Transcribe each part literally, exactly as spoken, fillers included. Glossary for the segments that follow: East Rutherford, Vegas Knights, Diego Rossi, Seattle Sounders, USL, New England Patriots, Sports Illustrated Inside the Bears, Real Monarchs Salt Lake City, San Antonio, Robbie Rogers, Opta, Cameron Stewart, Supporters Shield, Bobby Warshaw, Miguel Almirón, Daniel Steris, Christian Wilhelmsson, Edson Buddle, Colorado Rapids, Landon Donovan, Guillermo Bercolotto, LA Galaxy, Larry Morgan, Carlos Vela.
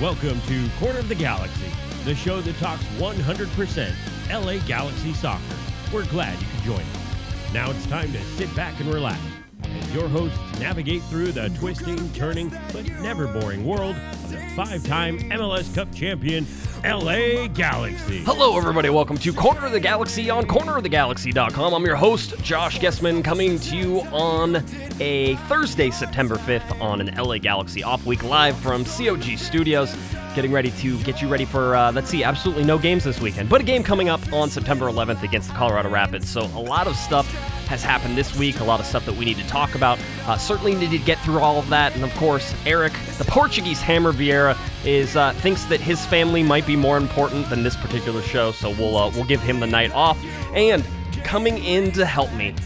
Welcome to Corner of the Galaxy, the show that talks one hundred percent L A Galaxy soccer. We're glad you could join us. Now it's time to sit back and relax as your hosts navigate through the twisting, turning, but never boring world of the five-time M L S Cup champion, L A Galaxy. Hello, everybody. Welcome to Corner of the Galaxy on corner of the galaxy dot com. I'm your host, Josh Gessman, coming to you on a Thursday, September fifth, on an L A Galaxy off week, live from C O G Studios, getting ready to get you ready for, uh, let's see, absolutely no games this weekend, but a game coming up on September eleventh against the Colorado Rapids. So a lot of stuff has happened this week, a lot of stuff that we need to talk about. Uh, certainly needed to get through all of that. And of course, Eric, the Portuguese Hammer Vieira, is uh, thinks that his family might be more important than this particular show. So we'll uh, we'll give him the night off. And coming in to help me,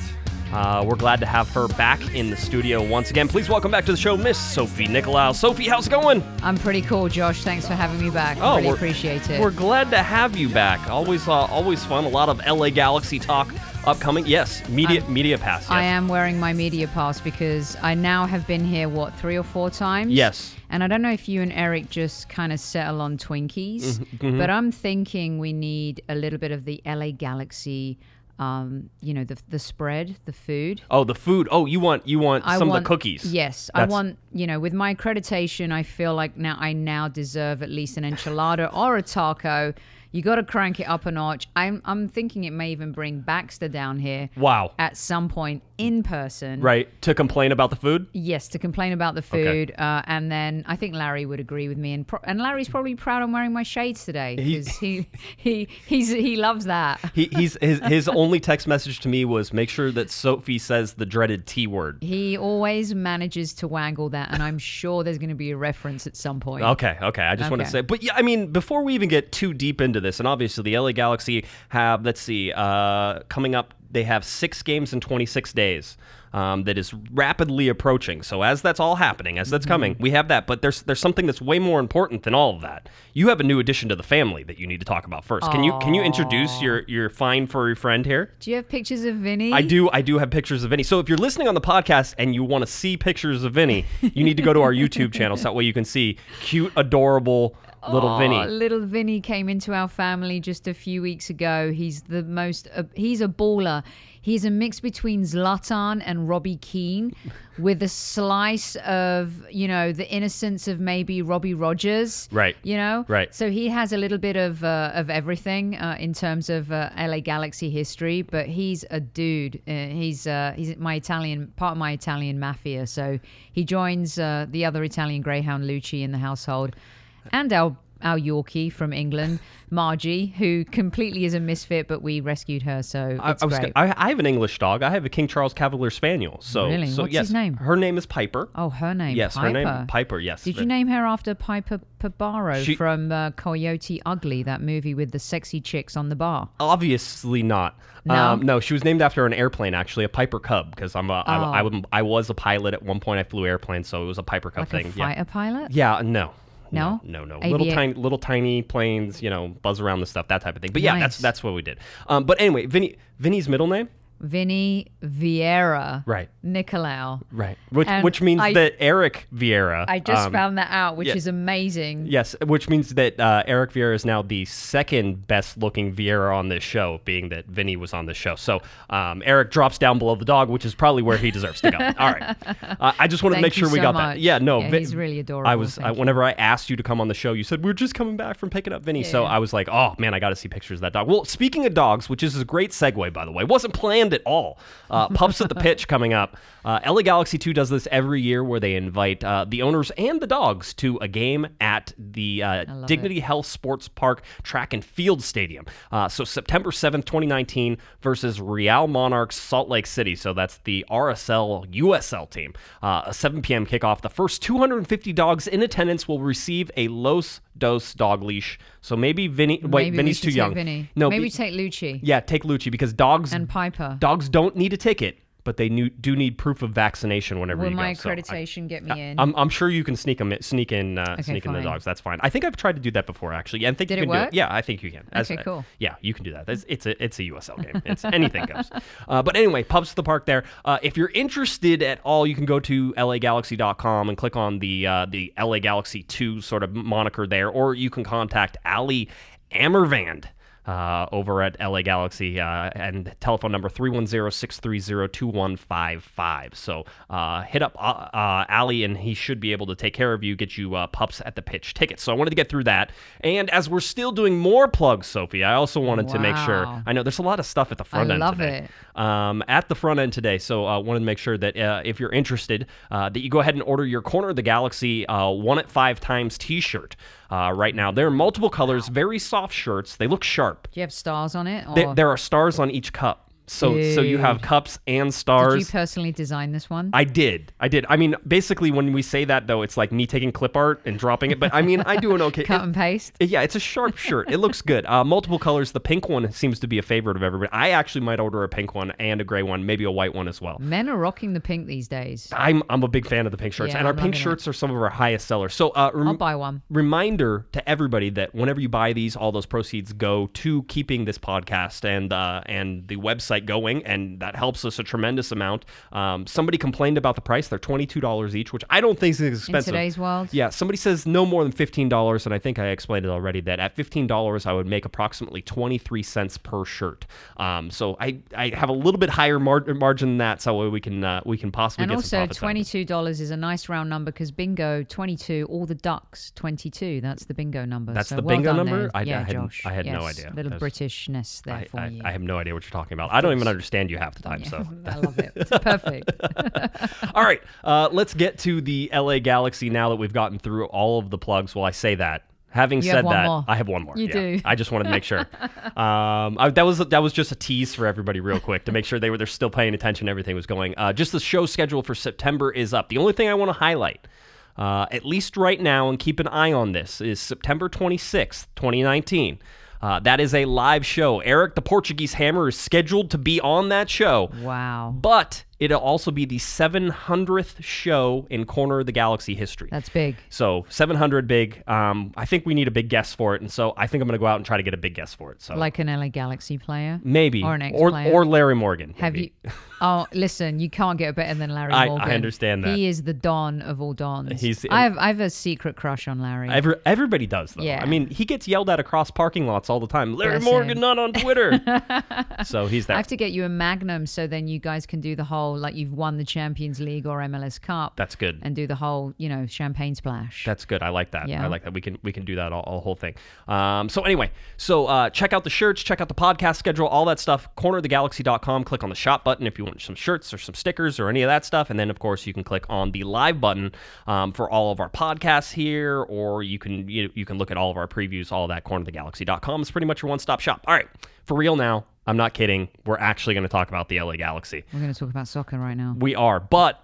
uh, we're glad to have her back in the studio once again. Please welcome back to the show, Miss Sophie Nicolau. Sophie, how's it going? I'm pretty cool, Josh. Thanks for having me back. Oh, I really appreciate it. We're glad to have you back. Always, uh, always fun. A lot of L A Galaxy talk upcoming. Yes, media I'm, media pass. Yes. I am wearing my media pass because I now have been here, what, three or four times? Yes. And I don't know if you and Eric just kind of settle on Twinkies, mm-hmm. but I'm thinking we need a little bit of the L A Galaxy, um, you know, the the spread, the food. Oh, the food. Oh, you want you want I some want, of the cookies. Yes. That's... I want, you know, with my accreditation, I feel like now I now deserve at least an enchilada or a taco. You got to crank it up a notch. I'm I'm thinking it may even bring Baxter down here. Wow. At some point in person. Right. To complain about the food? Yes, to complain about the food. Okay. Uh, and then I think Larry would agree with me. And pro- and Larry's probably proud I'm wearing my shades today because he, he, he's, he loves that. He, he's his, his only text message to me was, make sure that Sophie says the dreaded T word. He always manages to wangle that, and I'm sure there's going to be a reference at some point. Okay, okay. I just okay. want to say. But yeah, I mean, before we even get too deep into this, and obviously the L A Galaxy have, let's see, uh, coming up, they have six games in twenty-six days. Um, that is rapidly approaching. So as that's all happening, as that's coming, we have that. But there's there's something that's way more important than all of that. You have a new addition to the family that you need to talk about first. Aww. Can you can you introduce your your fine furry friend here? Do you have pictures of Vinny? I do. I do have pictures of Vinny. So if you're listening on the podcast and you want to see pictures of Vinny, you need to go to our YouTube channel so that way you can see cute, adorable little Aww, Vinny. Little Vinny came into our family just a few weeks ago. He's the most. Uh, he's a baller. He's a mix between Zlatan and Robbie Keane with a slice of, you know, the innocence of maybe Robbie Rogers. Right. You know? Right. So he has a little bit of uh, of everything uh, in terms of uh, L A Galaxy history, but he's a dude. Uh, he's uh, he's my Italian, part of my Italian mafia. So he joins uh, the other Italian greyhound, Lucci, in the household, and our our Yorkie from England, Margie, who completely is a misfit, but we rescued her, so it's I, I was, great. I, I have an English dog. I have a King Charles Cavalier Spaniel. So, really? So, What's yes, his name? Her name is Piper. Oh, her name. Yes, Piper. her name Piper. Yes. Did you name her after Piper Barbaro she, from uh, Coyote Ugly, that movie with the sexy chicks on the bar? Obviously not. No, um, no she was named after an airplane, actually, a Piper Cub, because I'm, a, oh. I, I, I was a pilot at one point. I flew airplanes, so it was a Piper Cub like thing. A fighter yeah. pilot? Yeah, no. No, no, no. no. Little tiny, little tiny planes, you know, buzz around the stuff, that type of thing. But yeah, nice. that's that's what we did. Um, but anyway, Vinny, Vinny's middle name, Vinny Vieira, right? Nicolau, right? Which and which means I, that Eric Vieira. I just um, found that out, which yeah, is amazing. Yes, which means that uh, Eric Vieira is now the second best-looking Vieira on this show, being that Vinny was on this show. So um, Eric drops down below the dog, which is probably where he deserves to go. All right, uh, I just wanted Thank to make sure we so got much. that. Yeah, no, yeah, Vin- he's really adorable. I was I, whenever I asked you to come on the show, you said we were just coming back from picking up Vinny. Yeah. So I was like, oh man, I got to see pictures of that dog. Well, speaking of dogs, which is a great segue, by the way, wasn't planned at all. Uh, Pups at the Pitch coming up. Uh, L A Galaxy two does this every year where they invite uh, the owners and the dogs to a game at the uh, Dignity it. Health Sports Park Track and Field Stadium. Uh, so September seventh, twenty nineteen versus Real Monarchs Salt Lake City. So that's the R S L U S L team. Uh, a seven p.m. kickoff. The first two hundred fifty dogs in attendance will receive a Los Dos dog leash. So maybe Vinny. Wait, maybe Vinny's too young. Vinny. No, maybe be, take Lucci. Yeah, take Lucci because dogs and Piper. Dogs don't need a ticket. but they knew, do need proof of vaccination whenever Will you go. Will my accreditation so I, get me in? I, I'm, I'm sure you can sneak them, sneak in, uh, okay, sneak fine. in the dogs. That's fine. I think I've tried to do that before, actually. And think Did you can it work? Do it. Yeah, I think you can. As, okay, cool. Uh, yeah, you can do that. That's, it's a it's a U S L game. It's anything goes. Uh, but anyway, Pubs to the Park there. Uh, if you're interested at all, you can go to L A Galaxy dot com and click on the uh, the L A Galaxy two sort of moniker there, or you can contact Ali Amervand Uh, over at L A Galaxy uh, and telephone number three one zero, six three zero, two one five five. So uh, hit up uh, uh, Ali and he should be able to take care of you, get you uh, pups at the pitch tickets. So I wanted to get through that. And as we're still doing more plugs, Sophie, I also wanted wow. to make sure. I know there's a lot of stuff at the front I end love today. It. Um, at the front end today. So I uh, wanted to make sure that uh, if you're interested, uh, that you go ahead and order your Corner of the Galaxy uh, one at five times t-shirt. Uh, right now, there are multiple colors, very soft shirts. They look sharp. Do you have stars on it? Or? There, there are stars on each cup. So Dude. so you have cups and stars. Did you personally design this one? I did. I did. I mean, basically, when we say that, though, it's like me taking clip art and dropping it. But, I mean, I do an okay... Cut it, and paste? Yeah, it's a sharp shirt. It looks good. Uh, multiple colors. The pink one seems to be a favorite of everybody. I actually might order a pink one and a gray one, maybe a white one as well. Men are rocking the pink these days. I'm I'm a big fan of the pink shirts. Yeah, and our I'm pink shirts it. are some of our highest sellers. So uh, rem- I'll buy one. Reminder to everybody that whenever you buy these, all those proceeds go to keeping this podcast and uh, and the website going, and that helps us a tremendous amount. Um, somebody complained about the price. They're twenty-two dollars each, which I don't think is expensive. In today's world? Yeah, somebody says no more than fifteen dollars, and I think I explained it already, that at fifteen dollars, I would make approximately twenty-three cents per shirt. Um, so I, I have a little bit higher mar- margin than that, so we can uh, we can possibly and get also, some profits. And also, twenty-two dollars is a nice round number, because bingo, twenty-two, all the ducks, twenty-two. That's the bingo number. That's so the well bingo number? I, yeah, I had, Josh. I had yes, no idea. A little There's, Britishness there I, for I, you. I have no idea what you're talking about. I don't even understand you half the time. Yeah, so I love it. It's perfect. All right. Uh, let's get to the L A Galaxy now that we've gotten through all of the plugs. Well, I say that. Having you said that, more. I have one more. You yeah. do. I just wanted to make sure. Um, I, that was that was just a tease for everybody real quick to make sure they were they're still paying attention. Everything was going. Uh, just the show schedule for September is up. The only thing I want to highlight, uh, at least right now, and keep an eye on this, is September twenty-sixth, twenty nineteen. Uh, that is a live show. Eric the Portuguese Hammer is scheduled to be on that show. Wow. But it'll also be the seven hundredth show in Corner of the Galaxy history. That's big. So seven hundred big. Um, I think we need a big guest for it. And so I think I'm going to go out and try to get a big guest for it. So like an L A Galaxy player? Maybe. Or an ex-player? Or, or Larry Morgan. Have maybe. you? Oh, listen, you can't get better than Larry I, Morgan. I understand that. He is the don of all dons. He's, I have I have a secret crush on Larry. Every, everybody does, though. Yeah. I mean, he gets yelled at across parking lots all the time. Larry Bless Morgan, him. Not on Twitter. So he's that. I have to get you a Magnum so then you guys can do the whole, like you've won the Champions League or M L S Cup. That's good. And do the whole, you know, champagne splash. That's good. I like that. Yeah. I like that. We can we can do that all, all whole thing. Um. So anyway, so uh, check out the shirts, check out the podcast schedule, all that stuff. corner of the galaxy dot com. Click on the shop button if you want some shirts or some stickers or any of that stuff, and then of course you can click on the live button um, for all of our podcasts here, or you can you, you can look at all of our previews, all of that. corner of the galaxy dot com is pretty much your one-stop shop. All right, for real now, I'm not kidding. We're actually going to talk about the L A Galaxy. We're going to talk about soccer right now. We are, but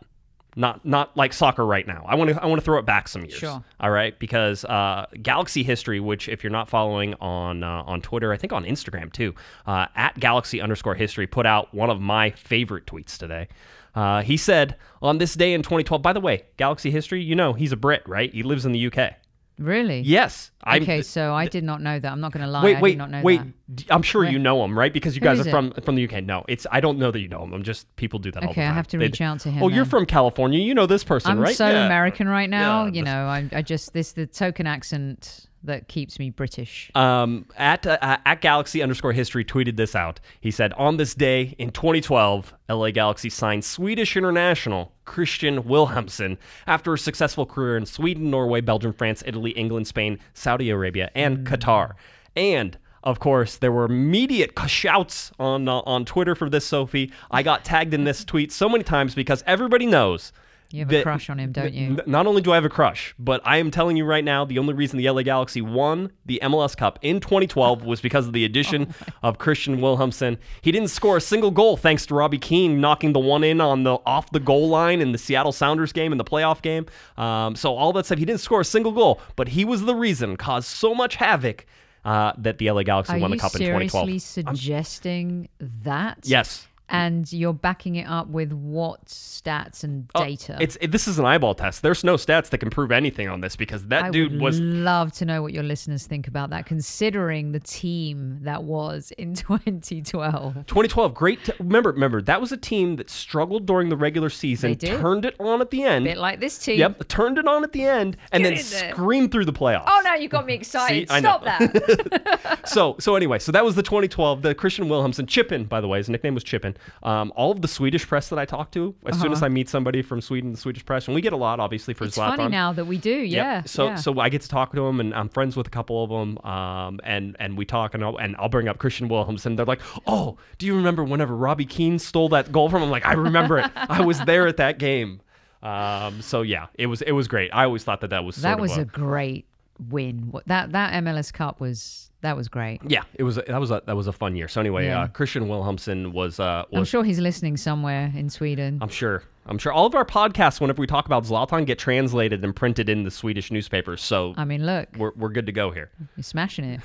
not not like soccer right now. I want to I want to throw it back some years. Sure. All right, because uh, Galaxy history, which if you're not following on uh, on Twitter, I think on Instagram too, uh, at Galaxy underscore history put out one of my favorite tweets today. Uh, he said on this day in twenty twelve. By the way, Galaxy history, you know he's a Brit, right? He lives in the U K. Really? Yes. I'm, okay, so I did not know that. I'm not going to lie. Wait, wait, I did not know wait. That. I'm sure wait. you know him, right? Because you Who guys are from, from the U K. No, it's I don't know that you know him. I'm just people do that okay, all the time. Okay, I have to they, reach out to him. Oh, then. You're from California. You know this person, I'm right? I'm so yeah. American right now. Yeah, you know, I, I just this the token accent that keeps me British. Um, at uh, at Galaxy underscore history tweeted this out. He said, on this day in twenty twelve, L A Galaxy signed Swedish international Christian Wilhelmsson after a successful career in Sweden, Norway, Belgium, France, Italy, England, Spain, Saudi Arabia, and mm. Qatar. And of course, there were immediate shouts on uh, on Twitter for this, Sophie. I got tagged in this tweet so many times because everybody knows. You have a crush on him, don't you? Not only do I have a crush, but I am telling you right now, the only reason the L A Galaxy won the M L S Cup in twenty twelve was because of the addition oh of Christian Wilhelmsson. He didn't score a single goal thanks to Robbie Keane knocking the one in on the off the goal line in the Seattle Sounders game in the playoff game. Um, so all that stuff, he didn't score a single goal, but he was the reason, caused so much havoc uh, that the L A Galaxy Are won the cup in twenty twelve. Are you seriously suggesting I'm, that? Yes. And you're backing it up with what stats and data? Oh, it's it, this is an eyeball test. There's no stats that can prove anything on this, because that I dude would was... love to know what your listeners think about that, considering the team that was in twenty twelve. twenty twelve, great. T- remember, remember, that was a team that struggled during the regular season, turned it on at the end. A bit like this team. Yep, turned it on at the end, and Get then screamed through the playoffs. Oh, no, you got me excited. See, Stop that. so, so anyway, so that was the twenty twelve, the Christian Wilhelmsson, Chippin, by the way, his nickname was Chippin. Um, all of the Swedish press that I talk to, as uh-huh. soon as I meet somebody from Sweden, the Swedish press, and we get a lot, obviously, for Zlatan. It's funny now that we do, yeah. Yep. So, yeah. so I get to talk to them, and I'm friends with a couple of them, um, and and we talk, and I'll, and I'll bring up Christian Wilhelmsson. They're like, "Oh, do you remember whenever Robbie Keane stole that goal from him?" I'm like, "I remember it. I was there at that game." Um, so yeah, it was it was great. I always thought that that was sort that of was a, a great win. That that M L S Cup was. That was great. Yeah, it was. A, that was a, that was a fun year. So anyway, yeah. uh, Christian Wilhelmsson was, uh, was. I'm sure he's listening somewhere in Sweden. I'm sure. I'm sure all of our podcasts, whenever we talk about Zlatan, get translated and printed in the Swedish newspapers. So I mean, look, we're we're good to go here. You're smashing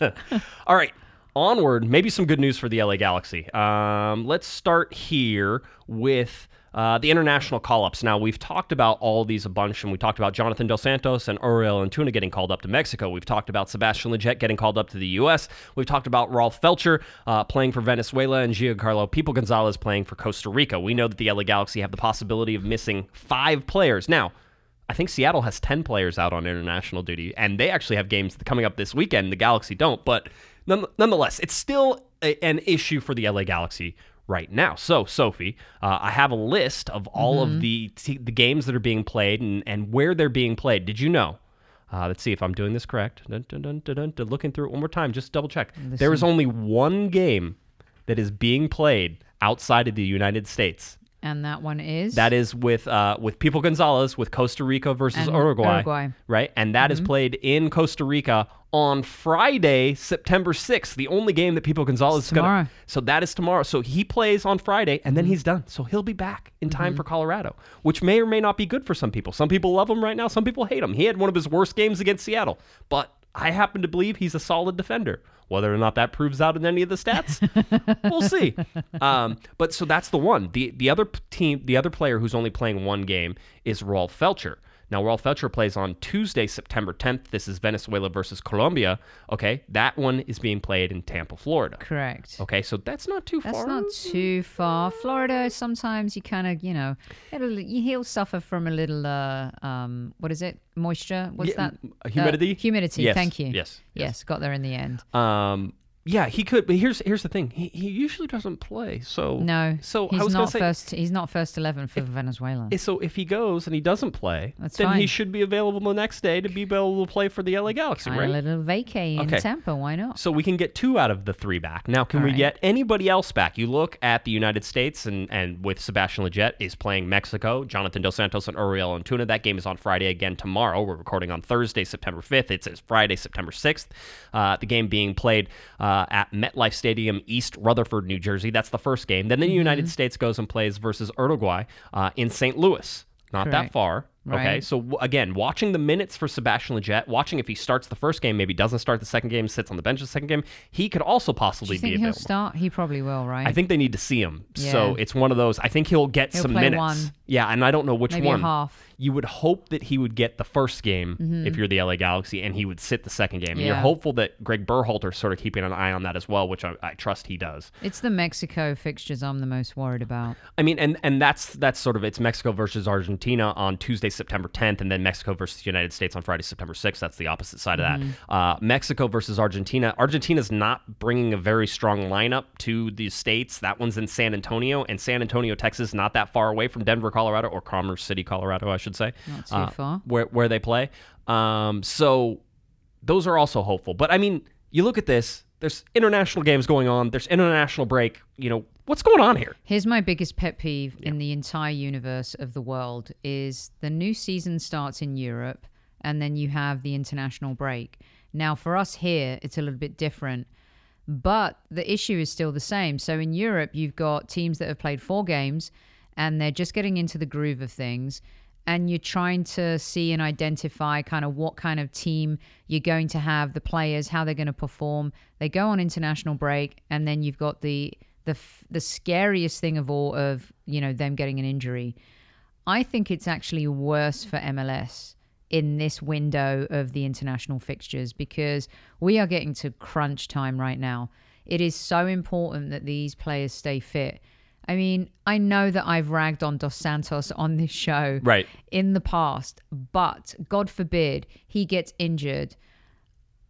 it. All right, onward. Maybe some good news for the L A Galaxy. Um, let's start here with. Uh, the international call-ups. Now, we've talked about all these a bunch, and we talked about Jonathan Del Santos and Uriel Antuna getting called up to Mexico. We've talked about Sebastian Lletget getting called up to the U S. We've talked about Rolf Feltscher uh, playing for Venezuela and Giancarlo Pipo González playing for Costa Rica. We know that the L A Galaxy have the possibility of missing five players. Now, I think Seattle has ten players out on international duty, and they actually have games coming up this weekend. The Galaxy don't, but none- nonetheless, it's still a- an issue for the L A Galaxy right now. So, Sophie, uh, I have a list of all mm-hmm. of the t- the games that are being played and, and where they're being played. Did you know? Uh, let's see if I'm doing this correct. Dun, dun, dun, dun, dun, dun, looking through it one more time, just double check. Listen. There is only one game that is being played outside of the United States. And that one is? That is with uh, with Pipo González, with Costa Rica versus Uruguay, Uruguay. Right? And that mm-hmm. is played in Costa Rica on Friday, September sixth. The only game that Pipo González is going to... So that is tomorrow. So he plays on Friday, and then mm-hmm. he's done. So he'll be back in time mm-hmm. for Colorado, which may or may not be good for some people. Some people love him right now. Some people hate him. He had one of his worst games against Seattle. But I happen to believe he's a solid defender. Whether or not that proves out in any of the stats, we'll see. Um, but so that's the one. The the other team, the other player who's only playing one game is Rolf Feltscher. Now, Rolf Feltscher plays on Tuesday, September tenth. This is Venezuela versus Colombia. Okay, that one is being played in Tampa, Florida. Correct. Okay, so that's not too that's far. That's not too far. Florida, sometimes you kind of, you know, it'll, he'll suffer from a little, uh, um, what is it? Moisture? What's yeah, that? Humidity? Uh, humidity, yes. Thank you. Yes. Yes. Yes, got there in the end. Um, yeah, he could, but here's here's the thing. He he usually doesn't play, so... No, so he's, I was not say, first, he's not first eleven for if, Venezuela. So if he goes and he doesn't play, That's then fine. He should be available the next day to be able to play for the L A Galaxy, right? A little vacay okay. in Tampa, why not? So we can get two out of the three back. Now, can All we right. get anybody else back? You look at the United States, and, and with Sebastian Lletget is playing Mexico, Jonathan Dos Santos and Uriel Antuna. That game is on Friday again tomorrow. We're recording on Thursday, September fifth. It's, it's Friday, September sixth. Uh, the game being played... Uh, Uh, at MetLife Stadium, East Rutherford, New Jersey. That's the first game. Then the mm-hmm. United States goes and plays versus Uruguay uh, in Saint Louis. Not Correct. That far. Right. Okay, so w- again, watching the minutes for Sebastian Lletget, watching if he starts the first game, maybe doesn't start the second game, sits on the bench the second game, he could also possibly Do you think be available. He'll start? He probably will, right? I think they need to see him. Yeah. So it's one of those. I think he'll get he'll some minutes. One. Yeah, and I don't know which maybe one. Maybe half. You would hope that he would get the first game mm-hmm. if you're the L A Galaxy, and he would sit the second game. Yeah. And you're hopeful that Greg Berhalter's sort of keeping an eye on that as well, which I, I trust he does. It's the Mexico fixtures I'm the most worried about. I mean, and and that's that's sort of it's Mexico versus Argentina on Tuesday, September tenth, and then Mexico versus United States on Friday, September sixth. That's the opposite side of that. Mm-hmm. Uh, Mexico versus Argentina. Argentina's not bringing a very strong lineup to the States. That one's in San Antonio, and San Antonio, Texas, not that far away from Denver, Colorado, or Commerce City, Colorado, I should say. Not too uh, far. Where, where they play. Um, so those are also hopeful. But, I mean, you look at this, there's international games going on, there's international break, you know, what's going on here? Here's my biggest pet peeve yeah. in the entire universe of the world is the new season starts in Europe and then you have the international break. Now, for us here, it's a little bit different, but the issue is still the same. So in Europe, you've got teams that have played four games and they're just getting into the groove of things. And you're trying to see and identify kind of what kind of team you're going to have, the players, how they're going to perform. They go on international break, and then you've got the the f- the scariest thing of all of, you know, them getting an injury. I think it's actually worse for M L S in this window of the international fixtures, because we are getting to crunch time right now. It is so important that these players stay fit. I mean, I know that I've ragged on Dos Santos on this show right. in the past, but God forbid he gets injured.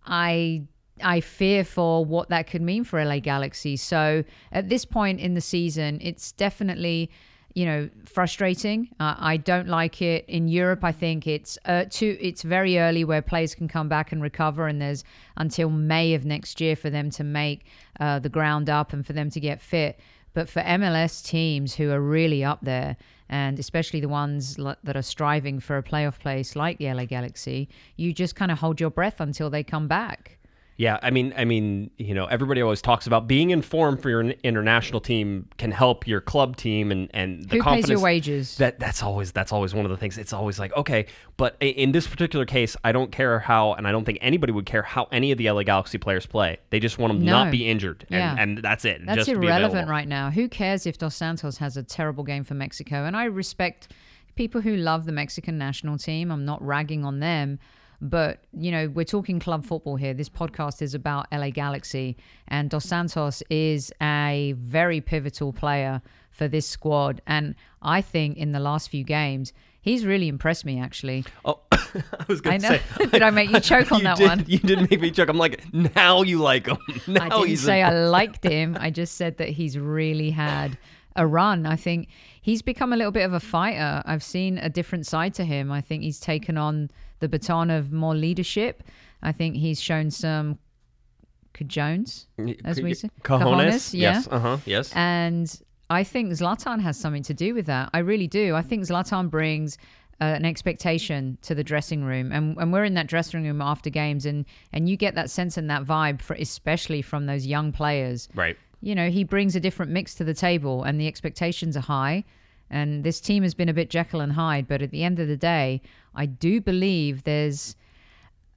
I I fear for what that could mean for L A Galaxy. So at this point in the season, it's definitely, you know, frustrating. Uh, I don't like it. In Europe, I think it's uh, too. It's very early where players can come back and recover, and there's until May of next year for them to make uh, the ground up and for them to get fit. But for M L S teams who are really up there, and especially the ones l- that are striving for a playoff place like the L A Galaxy, you just kind of hold your breath until they come back. Yeah, I mean, I mean, you know, everybody always talks about being in form for your international team can help your club team, and and the who confidence, pays your wages. That that's always that's always one of the things. It's always like, okay, but in this particular case, I don't care how, and I don't think anybody would care how any of the L A Galaxy players play. They just want them no. not be injured, and, yeah. and that's it. That's just irrelevant right now. Who cares if Dos Santos has a terrible game for Mexico? And I respect people who love the Mexican national team. I'm not ragging on them. But, you know, we're talking club football here. This podcast is about L A Galaxy, and Dos Santos is a very pivotal player for this squad. And I think in the last few games, he's really impressed me, actually. Oh, I was going to say. Did I make you choke on that did, one? You did make me choke. I'm like, now you like him. Now I didn't he's say a- I liked him. I just said that he's really had a run. I think he's become a little bit of a fighter. I've seen a different side to him. I think he's taken on the baton of more leadership. I think he's shown some cajones, as we say. Cojones, yeah. Yes, uh-huh, yes. And I think Zlatan has something to do with that. I really do. I think Zlatan brings uh, an expectation to the dressing room. And and we're in that dressing room after games, and, and you get that sense and that vibe, for, especially from those young players. Right. You know, he brings a different mix to the table, and the expectations are high. And this team has been a bit Jekyll and Hyde, but at the end of the day, I do believe there's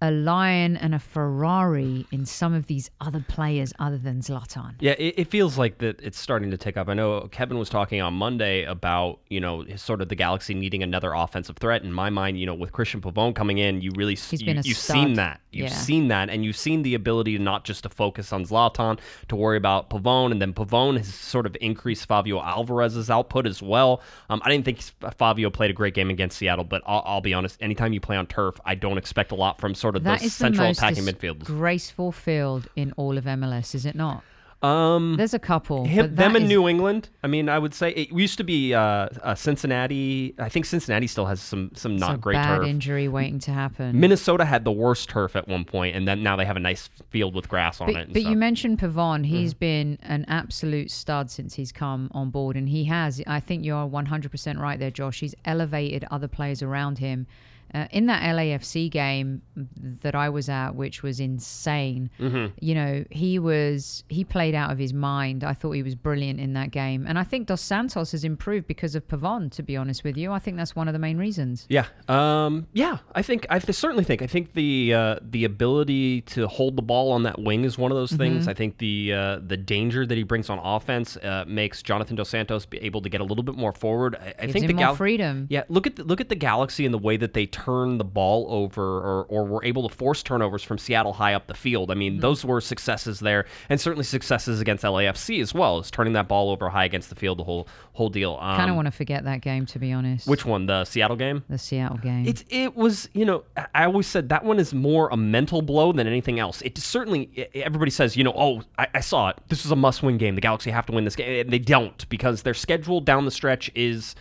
a lion and a Ferrari in some of these other players other than Zlatan. Yeah, it, it feels like that it's starting to tick up. I know Kevin was talking on Monday about, you know, sort of the Galaxy needing another offensive threat. In my mind, you know, with Cristian Pavón coming in, you really, He's you, been a you've stud. seen that. You've yeah. seen that, and you've seen the ability not just to focus on Zlatan, to worry about Pavón, and then Pavón has sort of increased Fabio Alvarez's output as well. Um, I didn't think Fabio played a great game against Seattle, but I'll, I'll be honest, anytime you play on turf, I don't expect a lot from sort of those central attacking midfielders. That is the most graceful field in all of M L S, is it not? Um, There's a couple. Him, them in is... New England. I mean, I would say it used to be uh, uh, Cincinnati. I think Cincinnati still has some some not great turf. It's a bad injury waiting to happen. Minnesota had the worst turf at one point, and then now they have a nice field with grass on but, it. And but stuff. You mentioned Pavón. He's mm. been an absolute stud since he's come on board, and he has. I think you're one hundred percent right there, Josh. He's elevated other players around him. Uh, in that L A F C game that I was at, which was insane, mm-hmm. you know, he was he played out of his mind. I thought he was brilliant in that game. And I think Dos Santos has improved because of Pavón, to be honest with you. I think that's one of the main reasons. Yeah. Um, yeah, I think I certainly think I think the uh, the ability to hold the ball on that wing is one of those mm-hmm. things. I think the uh, the danger that he brings on offense uh, makes Jonathan Dos Santos be able to get a little bit more forward. I, I think the Gal- freedom. Yeah. Look at the, look at the Galaxy and the way that they turn turn the ball over or, or were able to force turnovers from Seattle high up the field. I mean, mm-hmm. those were successes there, and certainly successes against L A F C as well, as turning that ball over high against the field, the whole whole deal. I um, kind of want to forget that game, to be honest. Which one? The Seattle game? The Seattle game. It, it was, you know, I always said that one is more a mental blow than anything else. It certainly, it, everybody says, you know, oh, I, I saw it. This is a must-win game. The Galaxy have to win this game. And they don't, because their schedule down the stretch is...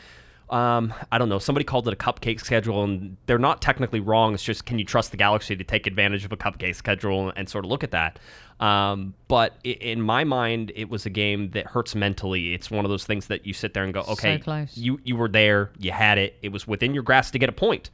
Um, I don't know. Somebody called it a cupcake schedule, and they're not technically wrong. It's just, can you trust the Galaxy to take advantage of a cupcake schedule and, and sort of look at that? Um, but it, in my mind, it was a game that hurts mentally. It's one of those things that you sit there and go, okay, so close. you you were there, you had it. It was within your grasp to get a point.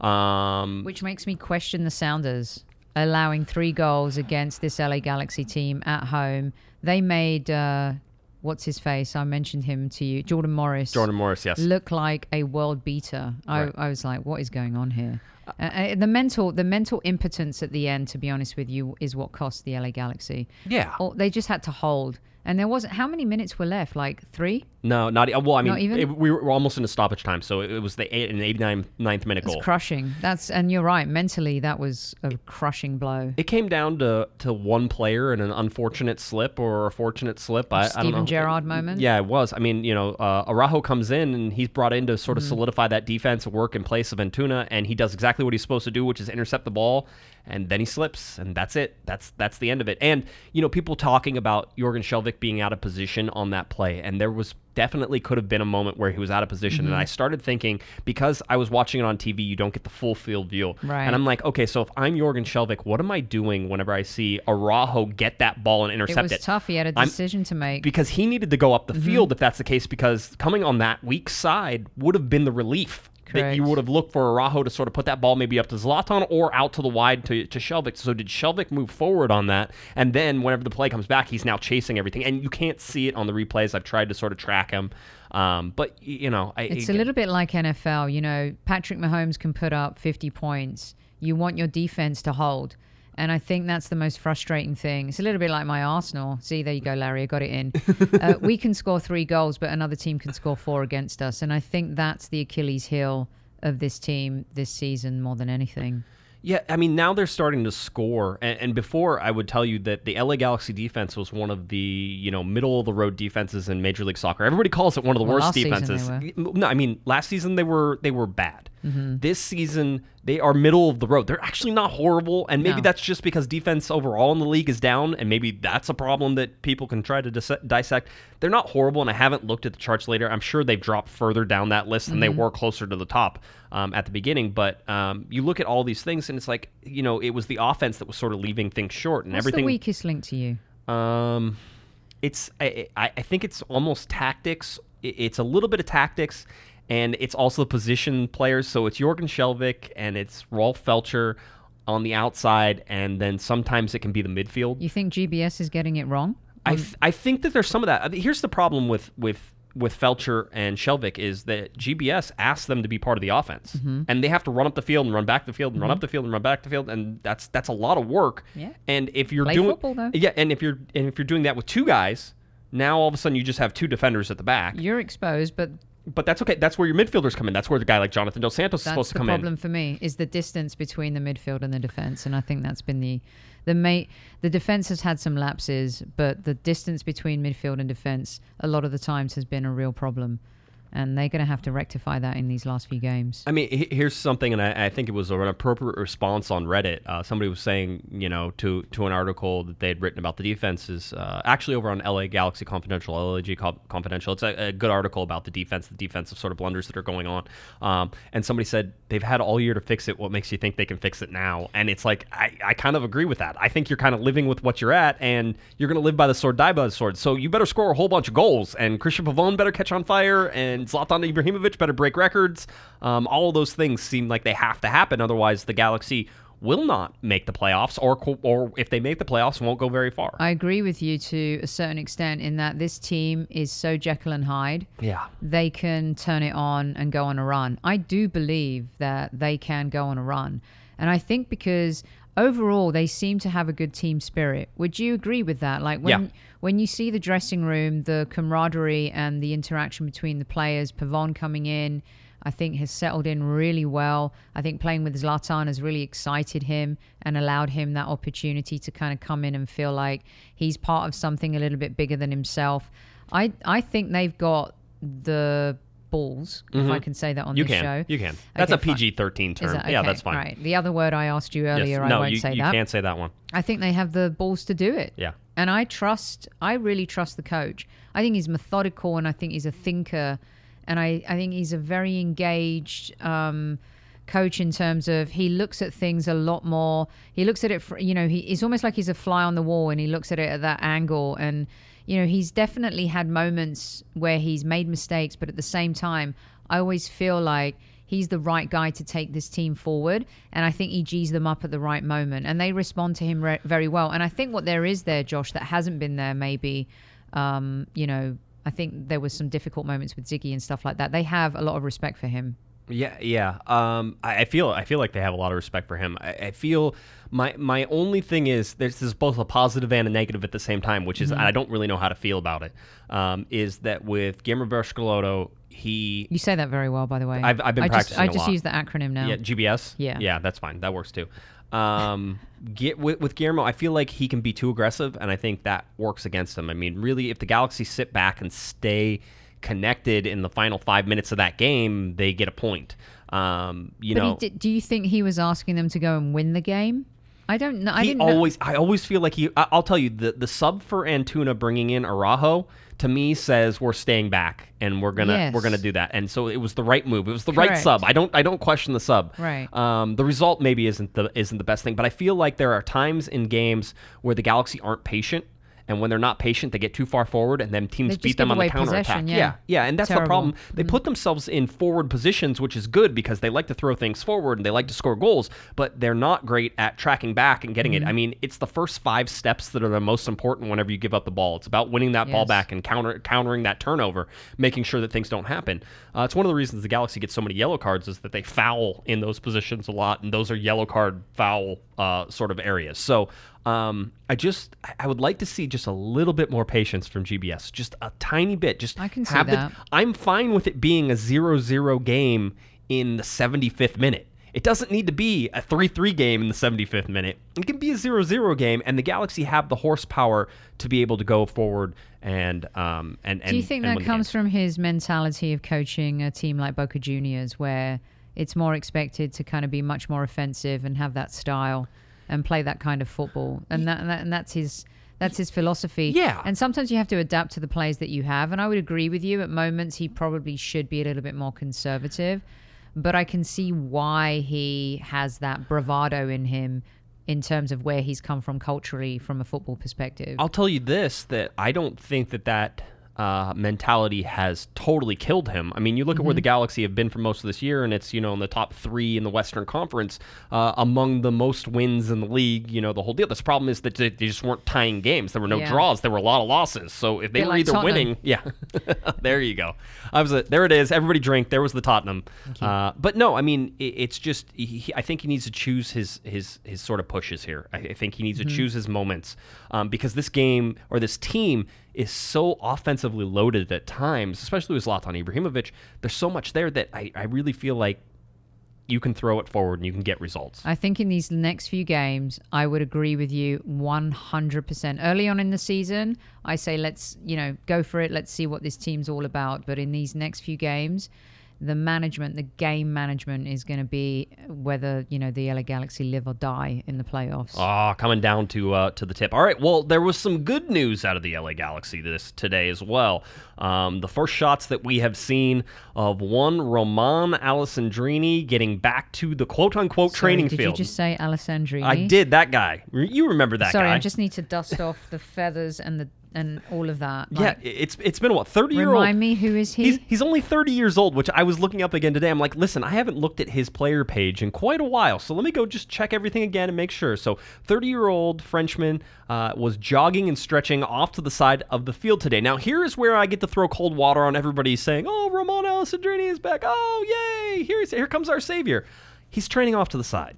Um, Which makes me question the Sounders allowing three goals against this L A Galaxy team at home. They made... Uh, What's his face? I mentioned him to you. Jordan Morris. Jordan Morris, yes. Looked like a world beater. I, right. I was like, what is going on here? Uh, the mental, the mental impotence at the end, to be honest with you, is what cost the L A Galaxy. Yeah, or they just had to hold, and there wasn't. How many minutes were left? Like three? No, not well. I mean, even? It, we were almost in a stoppage time, so it was the eight, an eighty-ninth minute goal. That's crushing. That's and you're right. Mentally, that was a it, crushing blow. It came down to to one player and an unfortunate slip or a fortunate slip. I, Steven I don't know. Gerrard moment. Yeah, it was. I mean, you know, uh, Araujo comes in and he's brought in to sort of mm. solidify that defense, work in place of Antuna, and he does exactly what he's supposed to do, which is intercept the ball, and then he slips, and that's it. That's that's the end of it. And you know, people talking about Jørgen Skjelvik being out of position on that play, and there was. Definitely could have been a moment where he was out of position. Mm-hmm. And I started thinking, because I was watching it on T V, you don't get the full field view. Right. And I'm like, okay, so if I'm Jørgen Skjelvik, what am I doing whenever I see Araujo get that ball and intercept it? Was it was tough. He had a decision I'm, to make. Because he needed to go up the mm-hmm. field if that's the case, because coming on that weak side would have been the relief. Correct. That you would have looked for Araujo to sort of put that ball maybe up to Zlatan or out to the wide to, to Skjelvik. So did Skjelvik move forward on that? And then whenever the play comes back, he's now chasing everything. And you can't see it on the replays. I've tried to sort of track him. Um, but, you know. I, it's it, a little bit like N F L. You know, Patrick Mahomes can put up fifty points. You want your defense to hold. And I think that's the most frustrating thing. It's a little bit like my Arsenal. See, there you go, Larry. I got it in. uh, we can score three goals, but another team can score four against us. And I think that's the Achilles heel of this team this season more than anything. Yeah, I mean, now they're starting to score. And, and before, I would tell you that the L A Galaxy defense was one of the, you know, middle-of-the-road defenses in Major League Soccer. Everybody calls it one of the well, worst last defenses. No, I mean, last season they were they were bad. Mm-hmm. This season, they are middle of the road. They're actually not horrible, and maybe no. that's just because defense overall in the league is down, and maybe that's a problem that people can try to dis- dissect. They're not horrible, and I haven't looked at the charts later. I'm sure they've dropped further down that list, mm-hmm. and they were closer to the top um, at the beginning. But um, you look at all these things, and it's like, you know, it was the offense that was sort of leaving things short. And What's everything. What's the weakest link to you? Um, it's I, I, I think it's almost tactics. It's a little bit of tactics. And it's also the position players, so it's Jørgen Skjelvik and it's Rolf Feltscher on the outside, and then sometimes it can be the midfield. You think G B S is getting it wrong? I th- I think that there's some of that. I mean, here's the problem with with with Feltscher and Skjelvik is that G B S asks them to be part of the offense, mm-hmm. and they have to run up the field and run back the field and mm-hmm. run up the field and run back the field, and that's that's a lot of work. Yeah. And if you're Play doing football, though. yeah, and if you're and if you're doing that with two guys, now all of a sudden you just have two defenders at the back. You're exposed, but. But that's okay. That's where your midfielders come in. That's where the guy like Jonathan Del Santos that's is supposed to come in. That's the problem for me is the distance between the midfield and the defense, and I think that's been the the mate. The defense has had some lapses, but the distance between midfield and defense a lot of the times has been a real problem, and they're going to have to rectify that in these last few games. I mean, here's something, and I, I think it was an appropriate response on Reddit. Uh, somebody was saying, you know, to to an article that they had written about the defenses, uh, actually over on L A Galaxy Confidential, L A G Confidential. It's a, a good article about the defense, the defensive sort of blunders that are going on. Um, and somebody said, they've had all year to fix it. What makes you think they can fix it now? And it's like, I, I kind of agree with that. I think you're kind of living with what you're at, and you're going to live by the sword, die by the sword. So you better score a whole bunch of goals, and Cristian Pavón better catch on fire, and And Zlatan Ibrahimovic better break records. Um, all of those things seem like they have to happen. Otherwise, the Galaxy will not make the playoffs, or or if they make the playoffs, won't go very far. I agree with you to a certain extent in that this team is so Jekyll and Hyde. Yeah. They can turn it on and go on a run. I do believe that they can go on a run. And I think because overall, they seem to have a good team spirit. Would you agree with that? Like when yeah. when you see the dressing room, the camaraderie and the interaction between the players, Pavón coming in, I think has settled in really well. I think playing with Zlatan has really excited him and allowed him that opportunity to kind of come in and feel like he's part of something a little bit bigger than himself. I, I think they've got the... balls, mm-hmm. if I can say that on you this can. show. You can. That's okay, a P G thirteen term. That, okay, yeah, that's fine. Right. The other word I asked you earlier, yes. no, I won't you, say you that. you can't say that one. I think they have the balls to do it. Yeah. And I trust, I really trust the coach. I think he's methodical, and I think he's a thinker. And I, I think he's a very engaged um, coach in terms of he looks at things a lot more. He looks at it, for, you know, he, it's almost like he's a fly on the wall, and he looks at it at that angle. And you know, he's definitely had moments where he's made mistakes, but at the same time, I always feel like he's the right guy to take this team forward, and I think he G's them up at the right moment, and they respond to him re- very well. And I think what there is there, Josh, that hasn't been there maybe, um, you know, I think there was some difficult moments with Ziggy and stuff like that. They have a lot of respect for him. Yeah, yeah. Um, I, I feel I feel like they have a lot of respect for him. I, I feel my my only thing is this is both a positive and a negative at the same time, which is mm-hmm. I don't really know how to feel about it. Um, is that with Guillermo Bercolotto, he you say that very well, by the way. I've I've been I practicing. Just, I a just lot. use the acronym now. Yeah, G B S. Yeah, yeah, that's fine. That works too. Um, get with, with Guillermo, I feel like he can be too aggressive, and I think that works against him. I mean, really, if the Galaxy sit back and stay connected in the final five minutes of that game, they get a point. Um, you but know, he did, do you think he was asking them to go and win the game? I don't know. I he didn't always. Know. I always feel like he. I, I'll tell you, the the sub for Antuna bringing in Araujo to me says we're staying back and we're gonna yes. we're gonna do that. And so it was the right move. It was the Correct. right sub. I don't I don't question the sub. Right. Um, the result maybe isn't the isn't the best thing, but I feel like there are times in games where the Galaxy aren't patient. And when they're not patient, they get too far forward, and then teams beat them on the counterattack. Yeah. yeah, yeah, and that's Terrible. the problem. They mm-hmm. put themselves in forward positions, which is good because they like to throw things forward and they like to score goals, but they're not great at tracking back and getting mm-hmm. it. I mean, it's the first five steps that are the most important whenever you give up the ball. It's about winning that yes. ball back and counter countering that turnover, making sure that things don't happen. Uh, it's one of the reasons the Galaxy gets so many yellow cards is that they foul in those positions a lot, and those are yellow card foul uh, sort of areas. So. Um, I just, I would like to see just a little bit more patience from G B S, just a tiny bit. Just I can see have that. The, I'm fine with it being a zero zero game in the seventy-fifth minute. It doesn't need to be a three three game in the seventy-fifth minute. It can be a zero zero game, and the Galaxy have the horsepower to be able to go forward and um and. and Do you think that comes from his mentality of coaching a team like Boca Juniors, where it's more expected to kind of be much more offensive and have that style? And play that kind of football, and that, and that and that's his that's his philosophy. Yeah. And sometimes you have to adapt to the players that you have. And I would agree with you. At moments, he probably should be a little bit more conservative, but I can see why he has that bravado in him, in terms of where he's come from culturally, from a football perspective. I'll tell you this: that I don't think that that. Uh, mentality has totally killed him. I mean, you look mm-hmm. at where the Galaxy have been for most of this year, and it's, you know, in the top three in the Western Conference, uh, among the most wins in the league, you know, the whole deal. This problem is that they, they just weren't tying games. There were no yeah. draws. There were a lot of losses. So if they They're were like either Tottenham. winning, yeah, there you go. I was a, There it is. Everybody drink. There was the Tottenham. Uh, but no, I mean, it, it's just, he, I think he needs to choose his his his sort of pushes here. I, I think he needs mm-hmm. to choose his moments um, because this game or this team is so offensively loaded at times, especially with Zlatan Ibrahimovic. There's so much there that I, I really feel like you can throw it forward and you can get results. I think in these next few games, I would agree with you one hundred percent. Early on in the season, I say let's, you know, go for it. Let's see what this team's all about. But in these next few games, the management, the game management is going to be whether, you know, the L A Galaxy live or die in the playoffs. Ah, oh, coming down to uh, to the tip. All right, well, there was some good news out of the L A Galaxy this today as well. Um, the first shots that we have seen of one Romain Alessandrini getting back to the quote-unquote Sorry, training did field. Did you just say Alessandrini? I did, that guy. You remember that Sorry, guy. Sorry, I just need to dust off the feathers and the and all of that. Like, yeah, it's it's been, what, thirty-year-old? Remind me, who is he? He's, he's only thirty years old, which I was looking up again today. I'm like, listen, I haven't looked at his player page in quite a while, so let me go just check everything again and make sure. So thirty-year-old Frenchman uh, was jogging and stretching off to the side of the field today. Now, here is where I get to throw cold water on everybody saying, oh, Romain Alessandrini is back. Oh, yay. Here's, here comes our savior. He's training off to the side.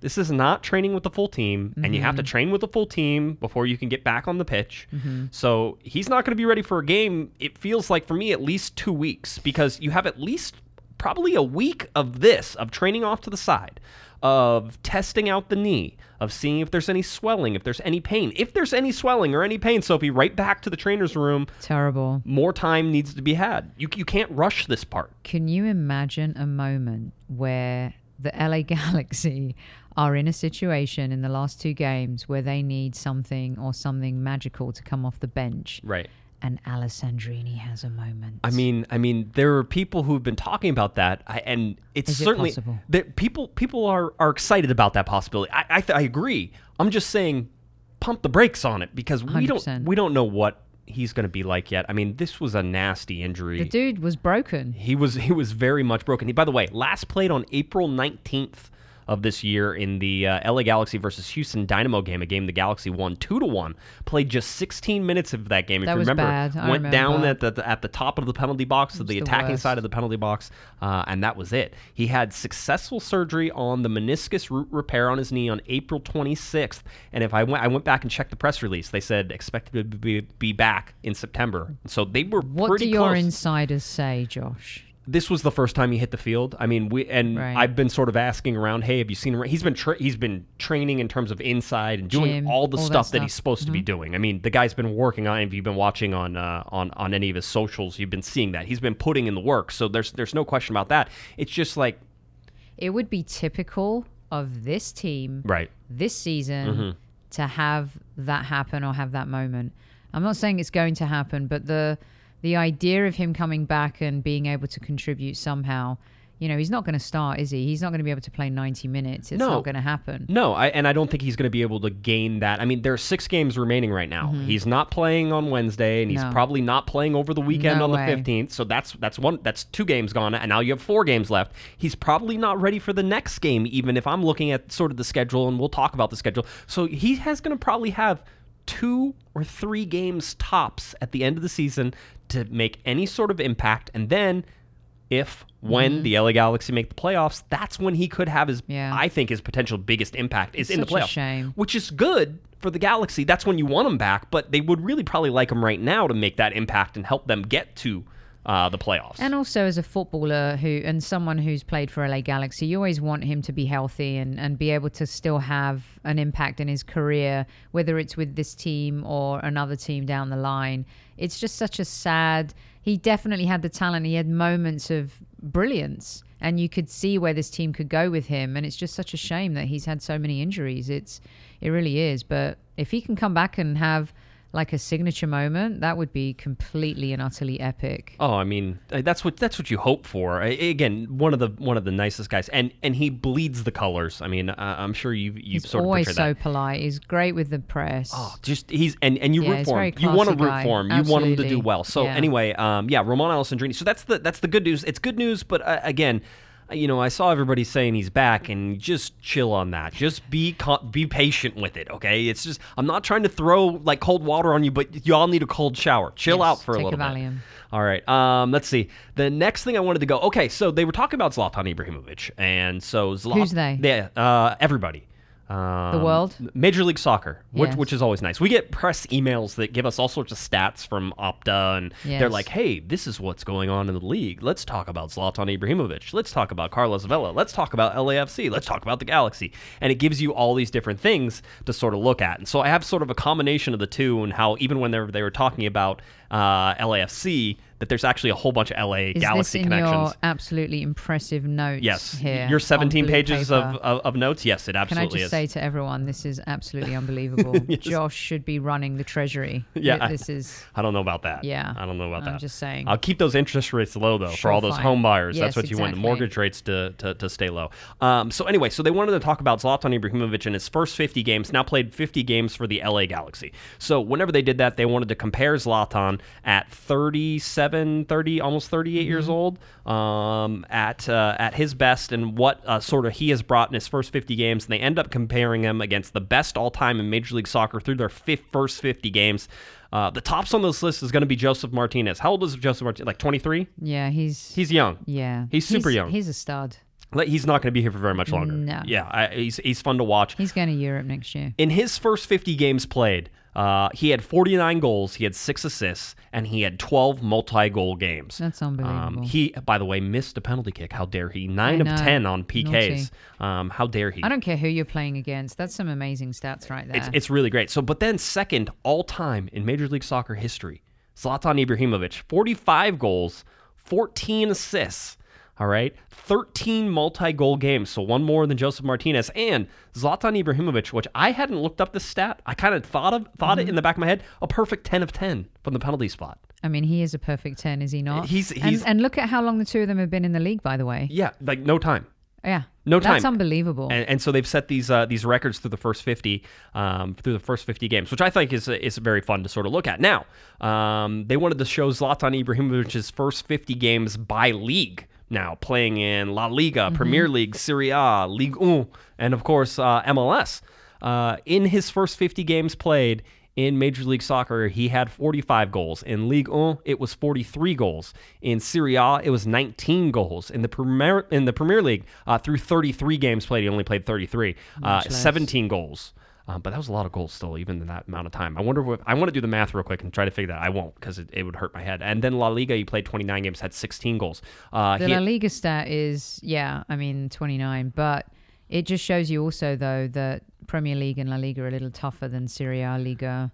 This is not training with the full team, and mm-hmm. you have to train with the full team before you can get back on the pitch. Mm-hmm. So he's not going to be ready for a game, it feels like, for me, at least two weeks, because you have at least probably a week of this, of training off to the side, of testing out the knee, of seeing if there's any swelling, if there's any pain. If there's any swelling or any pain, Sophie, right back to the trainer's room. Terrible. More time needs to be had. You, you can't rush this part. Can you imagine a moment where the L A Galaxy are in a situation in the last two games where they need something or something magical to come off the bench. Right. And Alessandrini has a moment. I mean, I mean, there are people who've been talking about that, and it's Is certainly it possible? that people people are, are excited about that possibility. I I, th- I agree. I'm just saying, pump the brakes on it because we one hundred percent. don't we don't know what he's going to be like yet. I mean, this was a nasty injury. The dude was broken. He was he was very much broken. He, by the way, last played on April nineteenth. of this year in the uh, L A Galaxy versus Houston Dynamo game, a game the Galaxy won two to one. Played just sixteen minutes of that game. If that you was remember, bad. I went remember. down at the at the top of the penalty box, to the attacking the side of the penalty box, uh, and that was it. He had successful surgery on the meniscus root repair on his knee on April twenty-sixth. And if I went, I went back and checked the press release. They said expected to be, be back in September. So they were what pretty close. What do your insiders say, Josh? This was the first time he hit the field. I mean, we and right. I've been sort of asking around, hey, have you seen him? He's been tra- he's been training in terms of inside and doing Gym, all the all stuff, that stuff that he's supposed mm-hmm. to be doing. I mean, the guy's been working on. If you've been watching on uh, on on any of his socials, you've been seeing that he's been putting in the work. So there's there's no question about that. It's just like it would be typical of this team, right, this season, mm-hmm. to have that happen or have that moment. I'm not saying it's going to happen, but the. The idea of him coming back and being able to contribute somehow, you know, he's not going to start, is he? He's not going to be able to play ninety minutes. It's no, not going to happen. No, I, and I don't think he's going to be able to gain that. I mean, there are six games remaining right now. Mm-hmm. He's not playing on Wednesday, and he's no. probably not playing over the weekend no on the way. fifteenth. So that's that's one that's two games gone, and now you have four games left. He's probably not ready for the next game, even if I'm looking at sort of the schedule, and we'll talk about the schedule. So he has going to probably have two or three games tops at the end of the season to make any sort of impact. And then if, when mm-hmm. the L A Galaxy make the playoffs, that's when he could have his, yeah. I think, his potential biggest impact is it's in the playoffs, shame. Which is good for the Galaxy. That's when you want him back, but they would really probably like him right now to make that impact and help them get to Uh, the playoffs. And also as a footballer who and someone who's played for L A Galaxy, you always want him to be healthy and, and be able to still have an impact in his career, whether it's with this team or another team down the line. It's just such a sad... He definitely had the talent. He had moments of brilliance and you could see where this team could go with him. And it's just such a shame that he's had so many injuries. It's It really is. But if he can come back and have... like a signature moment, that would be completely and utterly epic. Oh, I mean, that's what that's what you hope for. I, again, one of the one of the nicest guys, and and he bleeds the colors. I mean, uh, I'm sure you've you've he's sort of always so that. polite. He's great with the press. Oh, just he's and, and you yeah, root for him. You want to root guy. for him. Absolutely. You want him to do well. So yeah. anyway, um, yeah, Romain Alessandrini. So that's the that's the good news. It's good news, but uh, again. You know, I saw everybody saying he's back, and just chill on that. Just be be patient with it, okay? It's just, I'm not trying to throw, like, cold water on you, but y'all need a cold shower. Chill yes, out for a little a bit. All right, um, let's see. The next thing I wanted to go, okay, so they were talking about Zlatan Ibrahimovic, and so Zlatan. Who's they? they uh, everybody. Um, the world? Major League Soccer, which yes. which is always nice. We get press emails that give us all sorts of stats from Opta, and yes. they're like, hey, this is what's going on in the league. Let's talk about Zlatan Ibrahimovic. Let's talk about Carlos Vela. Let's talk about L A F C. Let's talk about the Galaxy. And it gives you all these different things to sort of look at. And so I have sort of a combination of the two and how even when they were, they were talking about uh, L A F C, that there's actually a whole bunch of L A Is Galaxy this in connections. Your absolutely impressive notes. Yes, here your seventeen pages of, of, of notes. Yes, it absolutely is. Can I just is. say to everyone, this is absolutely unbelievable. Yes. Josh should be running the treasury. Yeah, this I, is. I don't know about that. Yeah, I don't know about I'm that. I'm just saying. I'll keep those interest rates low though sure for all those fine. home buyers. Yes, that's what exactly. you want. The mortgage rates to to, to stay low. Um, so anyway, so they wanted to talk about Zlatan Ibrahimovic in his first fifty games. Now played fifty games for the L A Galaxy. So whenever they did that, they wanted to compare Zlatan at thirty-seven, thirty, almost thirty-eight years old, um, at uh, at his best and what uh, sort of he has brought in his first fifty games. And they end up comparing him against the best all-time in Major League Soccer through their fifth, first fifty games. Uh, the tops on this list is going to be Josef Martínez. How old is Josef Martínez? Like twenty-three? Yeah, he's... He's young. Yeah. He's super he's, young. He's a stud. He's not going to be here for very much longer. No. Yeah, I, he's, he's fun to watch. He's going to Europe next year. In his first fifty games played... Uh, he had forty-nine goals, he had six assists, and he had twelve multi-goal games. That's unbelievable. Um, he, by the way, missed a penalty kick. How dare he? Nine of ten on P Ks. Um, how dare he? I don't care who you're playing against. That's some amazing stats right there. It's, it's really great. So, but then second all-time in Major League Soccer history, Zlatan Ibrahimovic, forty-five goals, fourteen assists. All right, thirteen multi-goal games, so one more than Josef Martínez. And Zlatan Ibrahimovic, which I hadn't looked up this stat. I kind of thought of thought mm-hmm. it in the back of my head, a perfect ten of ten from the penalty spot. I mean, he is a perfect ten, is he not? He's, he's and, and look at how long the two of them have been in the league, by the way. Yeah, like no time. Yeah. No time. That's unbelievable. And, and so they've set these uh, these records through the first fifty, um, through the first fifty games, which I think is is very fun to sort of look at. Now, um, they wanted to show Zlatan Ibrahimovic's first fifty games by league. now, playing in La Liga, mm-hmm. Premier League, Serie A, Ligue one, and of course, uh, M L S. Uh, in his first fifty games played in Major League Soccer, he had forty-five goals. In Ligue one, it was forty-three goals. In Serie A, it was nineteen goals. In the Premier, in the Premier League, uh, through thirty-three games played, he only played thirty-three. Uh, seventeen goals. Um, but that was a lot of goals still, even in that amount of time. I wonder what, I want to do the math real quick and try to figure that. I won't, because it, it would hurt my head. And then La Liga, he played twenty-nine games, had sixteen goals. Uh, the La Liga stat is, yeah, I mean, twenty-nine. But it just shows you also, though, that Premier League and La Liga are a little tougher than Serie A, Liga.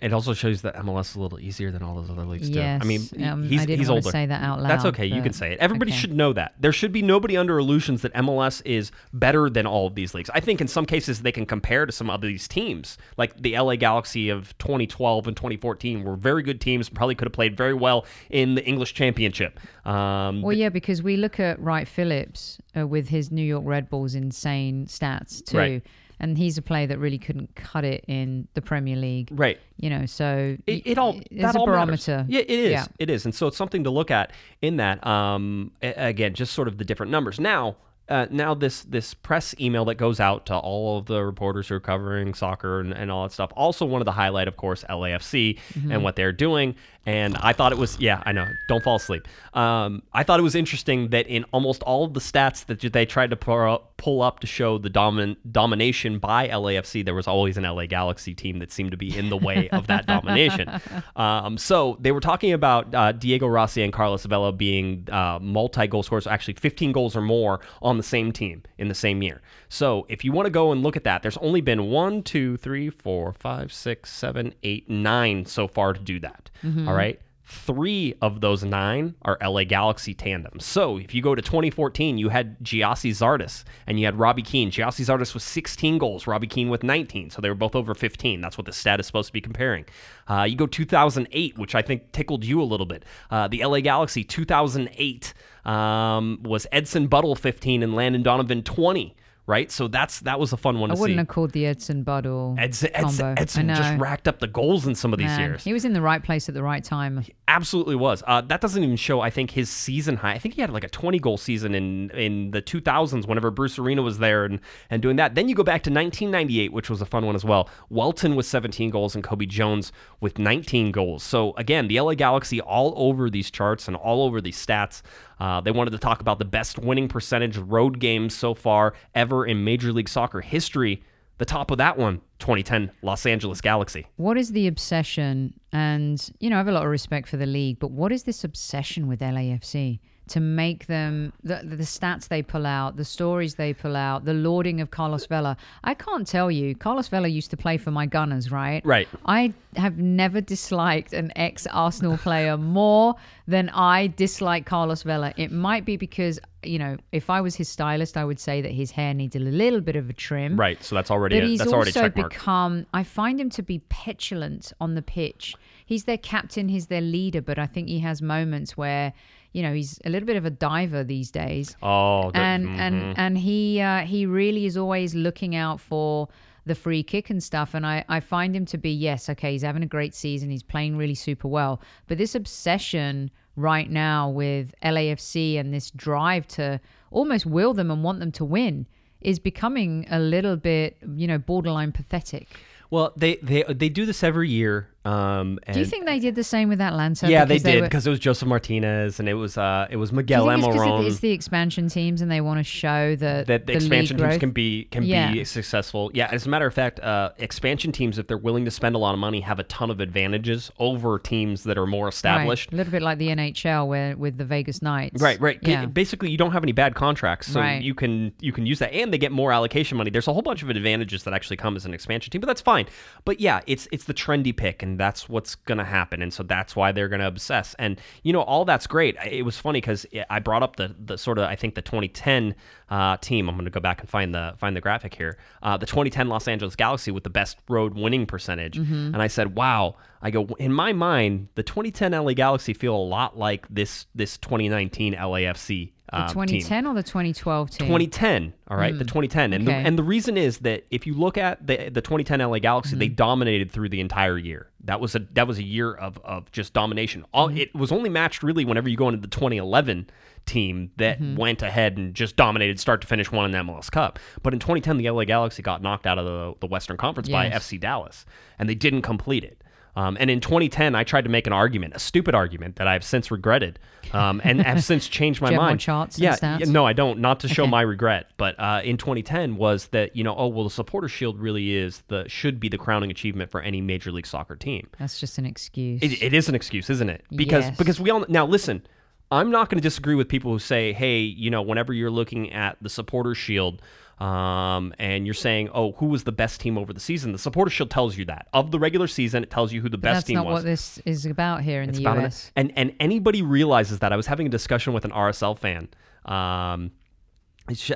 It also shows that M L S is a little easier than all those other leagues do. Yes. I mean, um, he's, I didn't he's want older. to say that out loud. That's okay. You can say it. Everybody okay. should know that. There should be nobody under illusions that M L S is better than all of these leagues. I think in some cases they can compare to some of these teams. Like the L A Galaxy of twenty twelve and twenty fourteen were very good teams, probably could have played very well in the English Championship. Um, well, yeah, because we look at Wright Phillips uh, with his New York Red Bulls insane stats too. Right. And he's a player that really couldn't cut it in the Premier League. Right. You know, so it, it all, it's a all barometer. Matters. Yeah, it is. Yeah. It is. And so it's something to look at in that, um, again, just sort of the different numbers. Now, uh, now this this press email that goes out to all of the reporters who are covering soccer and, and all that stuff also wanted to highlight, of course, L A F C mm-hmm. and what they're doing. And I thought it was, yeah, I know, don't fall asleep. Um, I thought it was interesting that in almost all of the stats that they tried to pull up to show the domin- domination by L A F C, there was always an L A Galaxy team that seemed to be in the way of that domination. Um, so they were talking about uh, Diego Rossi and Carlos Vela being uh, multi-goal scorers, actually fifteen goals or more on the same team in the same year. So if you want to go and look at that, there's only been one, two, three, four, five, six, seven, eight, nine so far to do that. Mm-hmm. All right. Three of those nine are L A Galaxy tandems. So if you go to twenty fourteen, you had Gyasi Zardes and you had Robbie Keane. Gyasi Zardes with sixteen goals, Robbie Keane with nineteen. So they were both over fifteen. That's what the stat is supposed to be comparing. Uh, you go two thousand eight, which I think tickled you a little bit. Uh, the L A Galaxy two thousand eight um, was Edson Buddle fifteen and Landon Donovan twenty. Right, so that's that was a fun one I to see. I wouldn't have called the Edson Buddle Edson, Edson, Edson just racked up the goals in some of these Man, years. He was in the right place at the right time. He absolutely was. Uh, that doesn't even show, I think, his season high. I think he had like a twenty-goal season in, in the two thousands whenever Bruce Arena was there and, and doing that. Then you go back to nineteen ninety-eight, which was a fun one as well. Welton with seventeen goals and Kobe Jones with nineteen goals. So, again, the L A Galaxy all over these charts and all over these stats. Uh, they wanted to talk about the best winning percentage road games so far ever in Major League Soccer history. The top of that one, twenty ten Los Angeles Galaxy. What is the obsession? And, you know, I have a lot of respect for the league, but what is this obsession with L A F C to make them, the, the stats they pull out, the stories they pull out, the lauding of Carlos Vela? I can't tell you. Carlos Vela used to play for my Gunners, right? Right. I have never disliked an ex-Arsenal player more than I dislike Carlos Vela. It might be because, you know, if I was his stylist, I would say that his hair needed a little bit of a trim. Right, so that's already but a, that's already checkmark. But he's also become, I find him to be petulant on the pitch. He's their captain, he's their leader, but I think he has moments where, you know, he's a little bit of a diver these days. Oh, good. And mm-hmm. and and he uh, he really is always looking out for the free kick and stuff. And I, I find him to be, yes, okay, he's having a great season. He's playing really super well. But this obsession right now with L A F C and this drive to almost will them and want them to win is becoming a little bit, you know, borderline pathetic. Well, they, they they do this every year. Um, and do you think they did the same with Atlanta? Yeah, they did, because it was Josef Martínez and it was uh, it was Miguel Almirón. It's, it's the expansion teams, and they want to show that that the, the expansion teams growth can be can yeah. be successful. Yeah, as a matter of fact, uh, expansion teams, if they're willing to spend a lot of money, have a ton of advantages over teams that are more established. Right. A little bit like the N H L, where with the Vegas Knights. Right, right. Yeah. Basically, you don't have any bad contracts, so right. you can you can use that, and they get more allocation money. There's a whole bunch of advantages that actually come as an expansion team, but that's fine. But yeah, it's it's the trendy pick, and that's what's going to happen. And so that's why they're going to obsess. And, you know, all that's great. It was funny because I brought up the, the sort of, I think, the twenty ten uh, team. I'm going to go back and find the find the graphic here. Uh, the twenty ten Los Angeles Galaxy with the best road winning percentage. Mm-hmm. And I said, wow. I go, in my mind, the twenty ten L A Galaxy feel a lot like this this twenty nineteen L A F C um, the twenty ten team. Or the twenty twelve team? twenty ten. All right, mm. the twenty ten. And, okay. the, and the reason is that if you look at the the twenty ten L A Galaxy, mm-hmm. they dominated through the entire year. That was a that was a year of of just domination. All mm-hmm. It was only matched really whenever you go into the twenty eleven team that mm-hmm. went ahead and just dominated start to finish, won an M L S Cup. But in twenty ten, the L A Galaxy got knocked out of the, the Western Conference yes. by F C Dallas, and they didn't complete it. Um, and in twenty ten, I tried to make an argument, a stupid argument that I've since regretted, um, and have since changed my Do you mind. Have more charts yeah, and stats? No, I don't. Not to show okay. my regret, but uh, in twenty ten was that you know oh well the Supporters Shield really is the should be the crowning achievement for any Major League Soccer team. That's just an excuse. It, it is an excuse, isn't it? Because yes. because we all now listen. I'm not going to disagree with people who say, hey, you know, whenever you're looking at the Supporters Shield um, and you're saying, oh, who was the best team over the season? The Supporters Shield tells you that. Of the regular season, it tells you who the but best team was. That's not what this is about here in it's the U S. An, and, and anybody realizes that. I was having a discussion with an R S L fan. Um,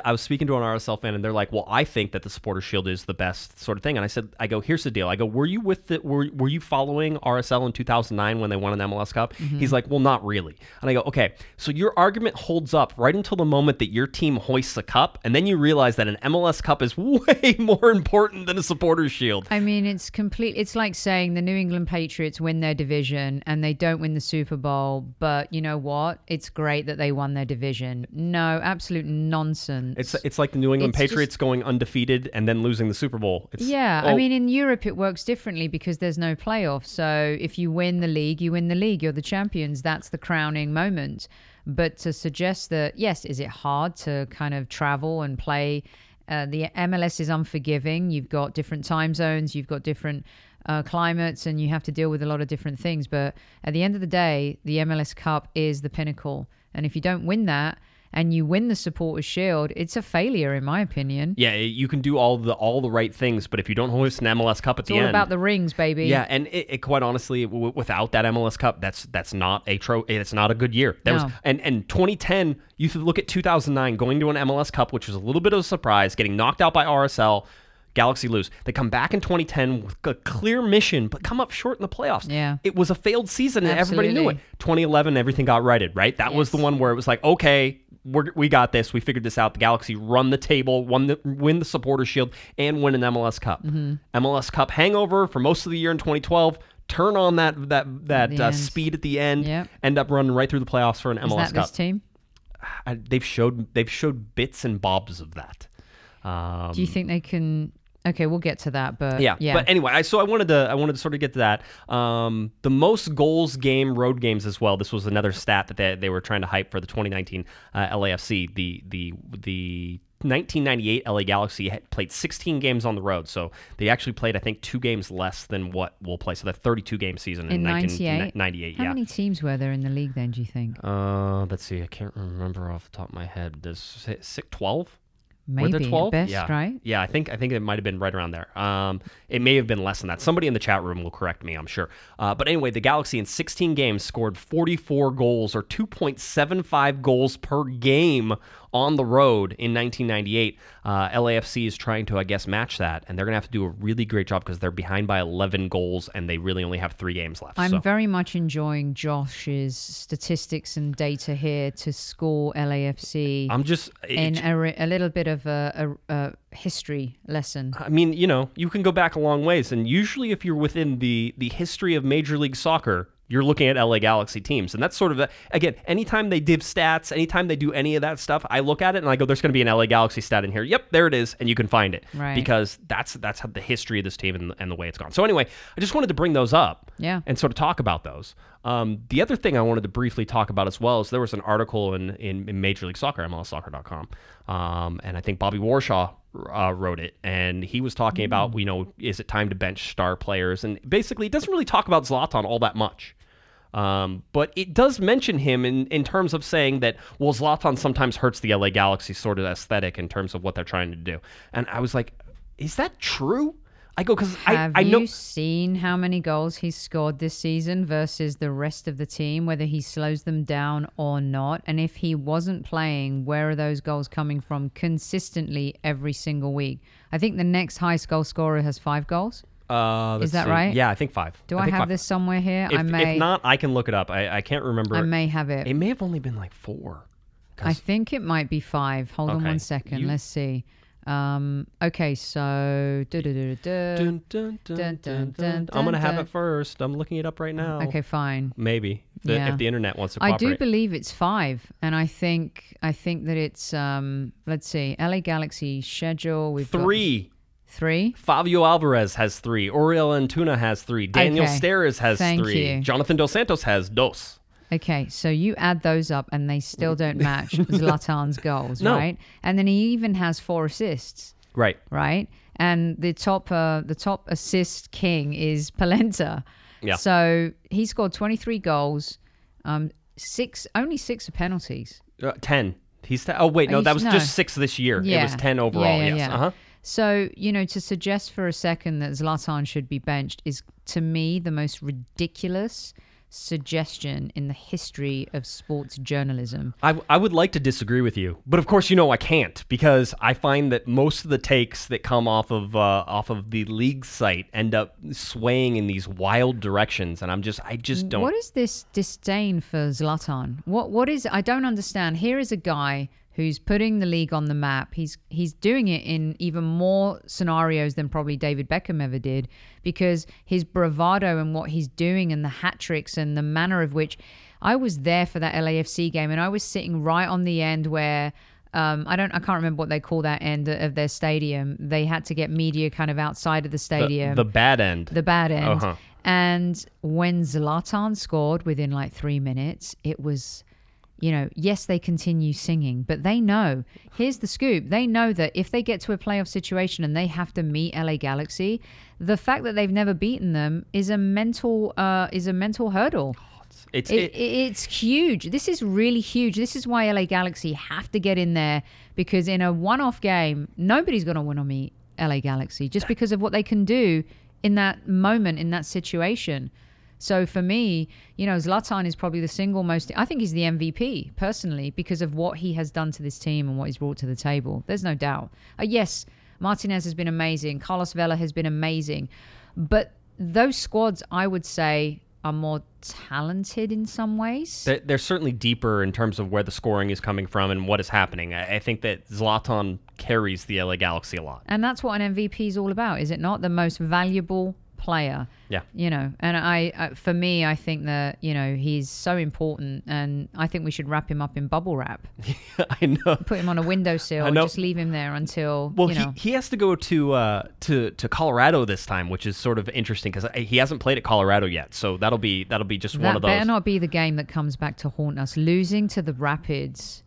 I was speaking to an R S L fan, and they're like, well, I think that the Supporters Shield is the best sort of thing. And I said, I go, here's the deal. I go, were you with the, were, were you following R S L in two thousand nine when they won an M L S Cup? Mm-hmm. He's like, well, not really. And I go, okay, so your argument holds up right until the moment that your team hoists a cup, and then you realize that an M L S Cup is way more important than a Supporters Shield. I mean, it's complete. It's like saying the New England Patriots win their division, and they don't win the Super Bowl, but you know what? It's great that they won their division. No, absolute nonsense. It's it's like the New England it's Patriots just, going undefeated and then losing the Super Bowl. It's, yeah, oh. I mean, in Europe it works differently because there's no playoff. So if you win the league, you win the league. You're the champions. That's the crowning moment. But to suggest that, yes, is it hard to kind of travel and play? Uh, the M L S is unforgiving. You've got different time zones. You've got different uh, climates, and you have to deal with a lot of different things. But at the end of the day, the M L S Cup is the pinnacle. And if you don't win that, and you win the Supporters Shield, it's a failure, in my opinion. Yeah, you can do all the all the right things, but if you don't host an M L S Cup at it's the end... It's all about the rings, baby. Yeah, and it, it, quite honestly, w- without that M L S Cup, that's that's not a tro- It's not a good year. That no. was, and, and twenty ten, you could look at two thousand nine, going to an M L S Cup, which was a little bit of a surprise, getting knocked out by R S L, Galaxy lose. They come back in twenty ten with a clear mission, but come up short in the playoffs. Yeah. It was a failed season, and Absolutely. everybody knew it. twenty eleven, everything got righted, right? That yes. was the one where it was like, okay... We're, we got this. We figured this out. The Galaxy run the table, won the, win the Supporters Shield, and win an M L S Cup. Mm-hmm. M L S Cup hangover for most of the year in twenty twelve. Turn on that that that uh, speed at the end. Yep. End up running right through the playoffs for an M L S Cup. Is that this team? I, they've showed they've showed bits and bobs of that. Um, Do you think they can? Okay, we'll get to that, but yeah. yeah. But anyway, I, so I wanted to I wanted to sort of get to that. Um, the most goals game road games as well. This was another stat that they, they were trying to hype for the twenty nineteen uh, L A F C. The the the nineteen ninety-eight L A Galaxy had played sixteen games on the road, so they actually played I think two games less than what we'll play. So that thirty-two game season in nineteen ninety-eight. How yeah. many teams were there in the league then? Do you think? Uh, let's see. I can't remember off the top of my head. Does it say twelve? Maybe twelve? Best, yeah. right? Yeah, I think I think it might have been right around there. Um, it may have been less than that. Somebody in the chat room will correct me, I'm sure. Uh, but anyway, the Galaxy in sixteen games scored forty-four goals or two point seven five goals per game on the road in nineteen ninety-eight. Uh, L A F C is trying to, I guess, match that, and they're going to have to do a really great job because they're behind by eleven goals and they really only have three games left. I'm so. very much enjoying Josh's statistics and data here to score L A F C. I'm just... in a, a little bit of... A, a, a history lesson. I mean, you know, you can go back a long ways, and usually if you're within the the history of Major League Soccer, you're looking at L A Galaxy teams, and that's sort of, a, again, anytime they div stats, anytime they do any of that stuff, I look at it and I go, there's going to be an L A Galaxy stat in here. Yep, there it is, and you can find it. Right. Because that's that's how the history of this team and, and the way it's gone. So anyway, I just wanted to bring those up yeah. and sort of talk about those. Um, the other thing I wanted to briefly talk about as well is there was an article in, in, in Major League Soccer, M L S soccer dot com, um, and I think Bobby Warshaw Uh, wrote it, and he was talking about, you know, is it time to bench star players? And basically, it doesn't really talk about Zlatan all that much. Um, but it does mention him in, in terms of saying that, well, Zlatan sometimes hurts the L A Galaxy sort of aesthetic in terms of what they're trying to do. And I was like, is that true? I go, because I, I know. Have you seen how many goals he's scored this season versus the rest of the team, whether he slows them down or not? And if he wasn't playing, where are those goals coming from consistently every single week? I think the next highest goal scorer has five goals. Uh, Is that see. right? Yeah, I think five. Do I, I have five. this somewhere here? If, I may, if not, I can look it up. I, I can't remember. I may have it. It may have only been like four. I think it might be five. Hold okay. on one second. You... Let's see. Um, okay, so... I'm going to have it first. I'm looking it up right now. Okay, fine. Maybe. The, yeah. If the internet wants to cooperate. I do believe it's five. And I think I think that it's... Um, let's see. L A Galaxy schedule. We've three. Got three? Fabio Alvarez has three. Uriel Antuna has three. Daniel okay. Steris has Thank three. You. Jonathan Del Santos has dos. Okay, so you add those up and they still don't match Zlatan's goals, no. right? And then he even has four assists. Right. Right? And the top uh, the top assist king is Polenta. Yeah. So he scored twenty-three goals, um, six only six are penalties. Uh, ten. He's t- Oh, wait, no, that was no. just six this year. Yeah. It was ten overall, yeah, yeah, yes. Yeah. Uh-huh. So, you know, to suggest for a second that Zlatan should be benched is, to me, the most ridiculous suggestion in the history of sports journalism. I, w- I would like to disagree with you, but of course, you know, I can't, because I find that most of the takes that come off of uh, off of the league site end up swaying in these wild directions, and I'm just I just don't. What is this disdain for Zlatan? What what is I don't understand. Here is a guy who's putting the league on the map. He's he's doing it in even more scenarios than probably David Beckham ever did, because his bravado and what he's doing and the hat tricks and the manner of which... I was there for that L A F C game, and I was sitting right on the end where um, I don't I can't remember what they call that end of their stadium. They had to get media kind of outside of the stadium. The, the bad end. The bad end. Uh-huh. And when Zlatan scored within like three minutes, it was... You know, yes, they continue singing, but they know. Here's the scoop. They know that if they get to a playoff situation and they have to meet L A Galaxy, the fact that they've never beaten them is a mental uh, is a mental hurdle. It's, it, it, it's huge. This is really huge. This is why L A Galaxy have to get in there, because in a one-off game, nobody's going to win or meet L A Galaxy just because of what they can do in that moment, in that situation. So for me, you know, Zlatan is probably the single most... I think he's the M V P, personally, because of what he has done to this team and what he's brought to the table. There's no doubt. Uh, yes, Martinez has been amazing. Carlos Vela has been amazing. But those squads, I would say, are more talented in some ways. They're, they're certainly deeper in terms of where the scoring is coming from and what is happening. I, I think that Zlatan carries the L A Galaxy a lot. And that's what an M V P is all about, is it not? The most valuable player. Yeah. You know, and I, I, for me, I think that, you know, he's so important, and I think we should wrap him up in bubble wrap. I know. Put him on a windowsill and just leave him there until, well, you know. he, he has to go to, uh, to, to Colorado this time, which is sort of interesting because he hasn't played at Colorado yet. So that'll be, that'll be just that one of those. That better not be the game that comes back to haunt us. Losing to the Rapids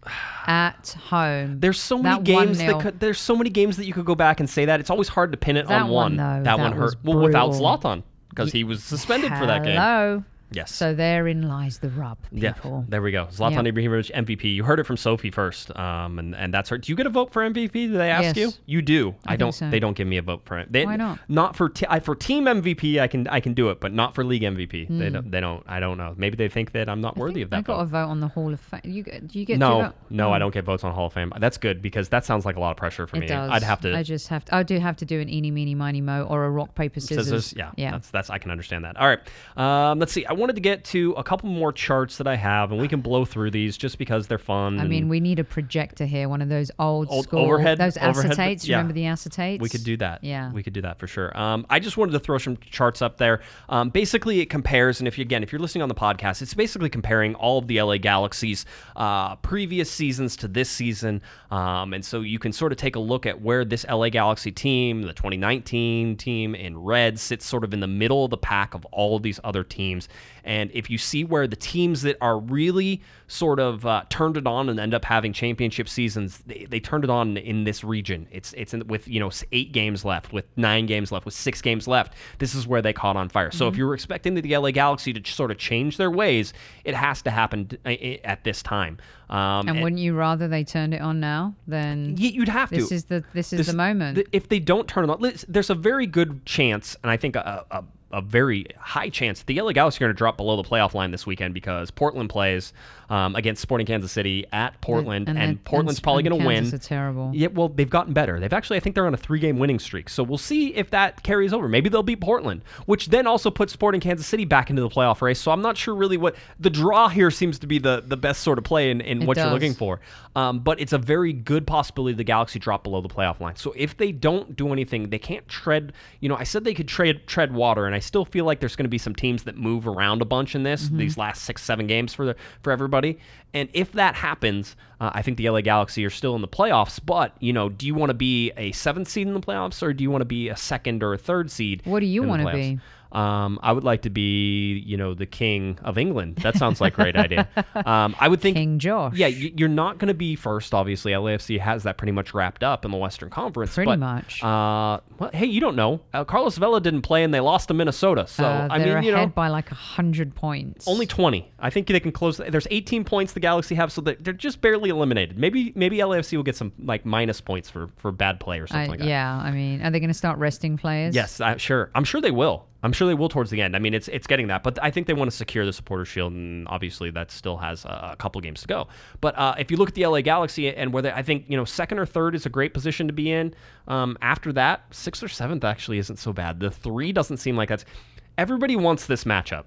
at home. There's so many that games that could, there's so many games that you could go back and say that. It's always hard to pin it that on one. one though, that, that one hurt. Well, without Zlatan. Because he was suspended Hello. for that game. Hello. Yes. So therein lies the rub, people. Yeah, there we go. Zlatan yeah. Ibrahimovic, M V P. You heard it from Sophie first, um, and, and that's her. Do you get a vote for M V P? Do they ask yes. you? You do. I, I don't. So. They don't give me a vote for it. They, Why not? Not for t- I, for team M V P. I can I can do it, but not for league M V P. Mm. They don't. They don't. I don't know. Maybe they think that I'm not I worthy of that. I got vote. a vote on the Hall of Fame. You do you get no do you no. I don't get votes on Hall of Fame. That's good, because that sounds like a lot of pressure for it me. Does. I'd have to. I just have to. I do have to do an eeny meeny miny mo or a rock paper scissors. scissors. Yeah. Yeah. That's, that's I can understand that. All right. Um, let's see. I wanted to get to a couple more charts that I have, and we can blow through these just because they're fun. I mean, we need a projector here, one of those old, old school overhead, those overhead, acetates. Yeah. Remember the acetates? We could do that. Yeah, we could do that for sure. Um, I just wanted to throw some charts up there. Um, basically, it compares, and if you, again, if you're listening on the podcast, it's basically comparing all of the L A Galaxy's uh, previous seasons to this season, um, and so you can sort of take a look at where this L A Galaxy team, the twenty nineteen team in red, sits sort of in the middle of the pack of all of these other teams. And if you see where the teams that are really sort of uh, turned it on and end up having championship seasons, they, they turned it on in this region. It's it's in, with, you know, eight games left, with nine games left, with six games left. This is where they caught on fire. Mm-hmm. So if you were expecting the L A Galaxy to sort of change their ways, it has to happen t- at this time. Um, and wouldn't and, you rather they turned it on now than you'd have to? This is the this is this, the moment. If they don't turn it on, there's a very good chance, and I think a. a a very high chance that the L A Galaxy are going to drop below the playoff line this weekend because Portland plays um, against Sporting Kansas City at Portland, and, and, and that, Portland's and, probably going to win. Kansas is terrible. Yeah, well, they've gotten better. They've actually, I think they're on a three-game winning streak, so we'll see if that carries over. Maybe they'll beat Portland, which then also puts Sporting Kansas City back into the playoff race, so I'm not sure really what... The draw here seems to be the, the best sort of play in, in what does. You're looking for, um, but it's a very good possibility the Galaxy drop below the playoff line, so if they don't do anything, they can't tread... You know, I said they could tread, tread water, and I still feel like there's going to be some teams that move around a bunch in this, mm-hmm. these last six, seven games for the, for everybody. And if that happens, uh, I think the L A Galaxy are still in the playoffs. But, you know, do you want to be a seventh seed in the playoffs, or do you want to be a second or a third seed? What do you want to be? Um, I would like to be, you know, the King of England. That sounds like a great idea. Um, I would think King Josh. Yeah, you're not going to be first, obviously. L A F C has that pretty much wrapped up in the Western Conference. Pretty but, much. Uh, well, hey, you don't know. Uh, Carlos Vela didn't play, and they lost to Minnesota. So uh, I mean, you know, they're ahead by like one hundred points. Only twenty. I think they can close. There's eighteen points the Galaxy have, so they're just barely eliminated. Maybe maybe L A F C will get some like minus points for, for bad play or something uh, like that. Yeah, I mean, are they going to start resting players? Yes, I'm sure. I'm sure they will. I'm sure they will towards the end. I mean, it's it's getting that, but I think they want to secure the Supporters Shield, and obviously that still has a, a couple games to go. But uh, if you look at the L A Galaxy and where they, I think, you know, second or third is a great position to be in. Um, after that, sixth or seventh actually isn't so bad. The three doesn't seem like that's... Everybody wants this matchup.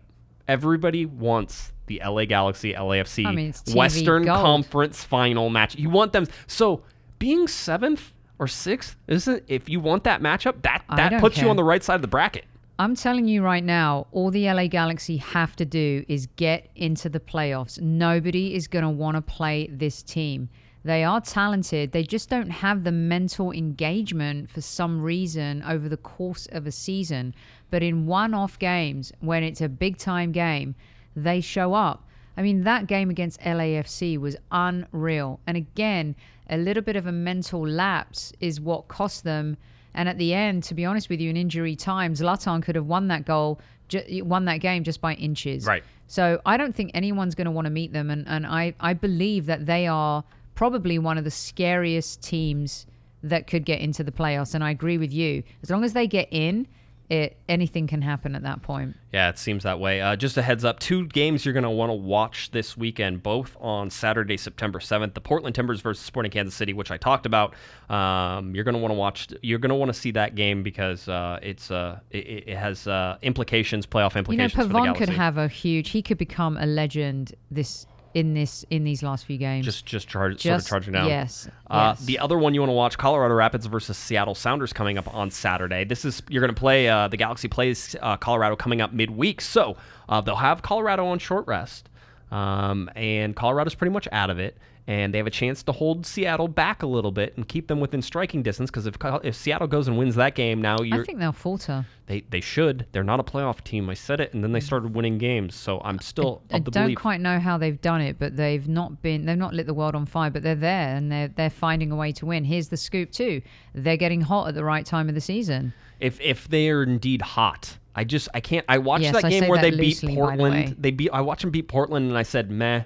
Everybody wants the L A Galaxy, L A F C, I mean, it's T V Western gold. Conference final match. You want them... So being seventh or sixth, isn't, if you want that matchup, that, that puts care. you on the right side of the bracket. I'm telling you right now, all the L A Galaxy have to do is get into the playoffs. Nobody is going to want to play this team. They are talented. They just don't have the mental engagement for some reason over the course of a season. But in one-off games, when it's a big-time game, they show up. I mean, that game against L A F C was unreal. And again, a little bit of a mental lapse is what cost them. And at the end, to be honest with you, in injury time, Zlatan could have won that goal, ju- won that game just by inches. Right. So I don't think anyone's going to want to meet them. And, and I, I believe that they are probably one of the scariest teams that could get into the playoffs. And I agree with you. As long as they get in, it anything can happen at that point. Yeah, it seems that way. Uh, just a heads up, two games you're going to want to watch this weekend, both on Saturday, September seventh, the Portland Timbers versus Sporting Kansas City, which I talked about. Um, you're going to want to watch, you're going to want to see that game because uh, it's uh, it, it has uh, implications, playoff implications you know, for the Galaxy. Pavón could have a huge, he could become a legend this In this, in these last few games, just just, charge, just sort of charging down. Yes, uh, yes. The other one you want to watch: Colorado Rapids versus Seattle Sounders coming up on Saturday. This is you're going to play. Uh, the Galaxy plays uh, Colorado coming up midweek, so uh, they'll have Colorado on short rest, um, and Colorado's pretty much out of it. And they have a chance to hold Seattle back a little bit and keep them within striking distance because if if Seattle goes and wins that game, now you're... I think they'll falter. They they should. They're not a playoff team. I said it, and then they started winning games, so I'm still I, of the belief. I don't belief. quite know how they've done it, but they've not been... They've not lit the world on fire, but they're there, and they're, they're finding a way to win. Here's the scoop, too. They're getting hot at the right time of the season. If If they are indeed hot... I just... I can't... I watched yes, that I game where that they loosely, beat Portland. The they beat. I watched them beat Portland, and I said, meh.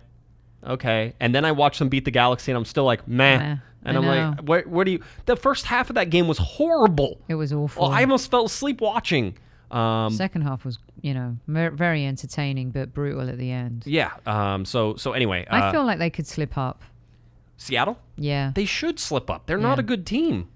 Okay, and then I watched them beat the Galaxy, and I'm still like, meh. meh. And I I'm know. like, where, where do you... The first half of that game was horrible. It was awful. Well, I almost fell asleep watching. Um, Second half was, you know, very entertaining, but brutal at the end. Yeah, um, so so anyway... Uh, I feel like they could slip up. Seattle? Yeah. They should slip up. They're yeah. not a good team.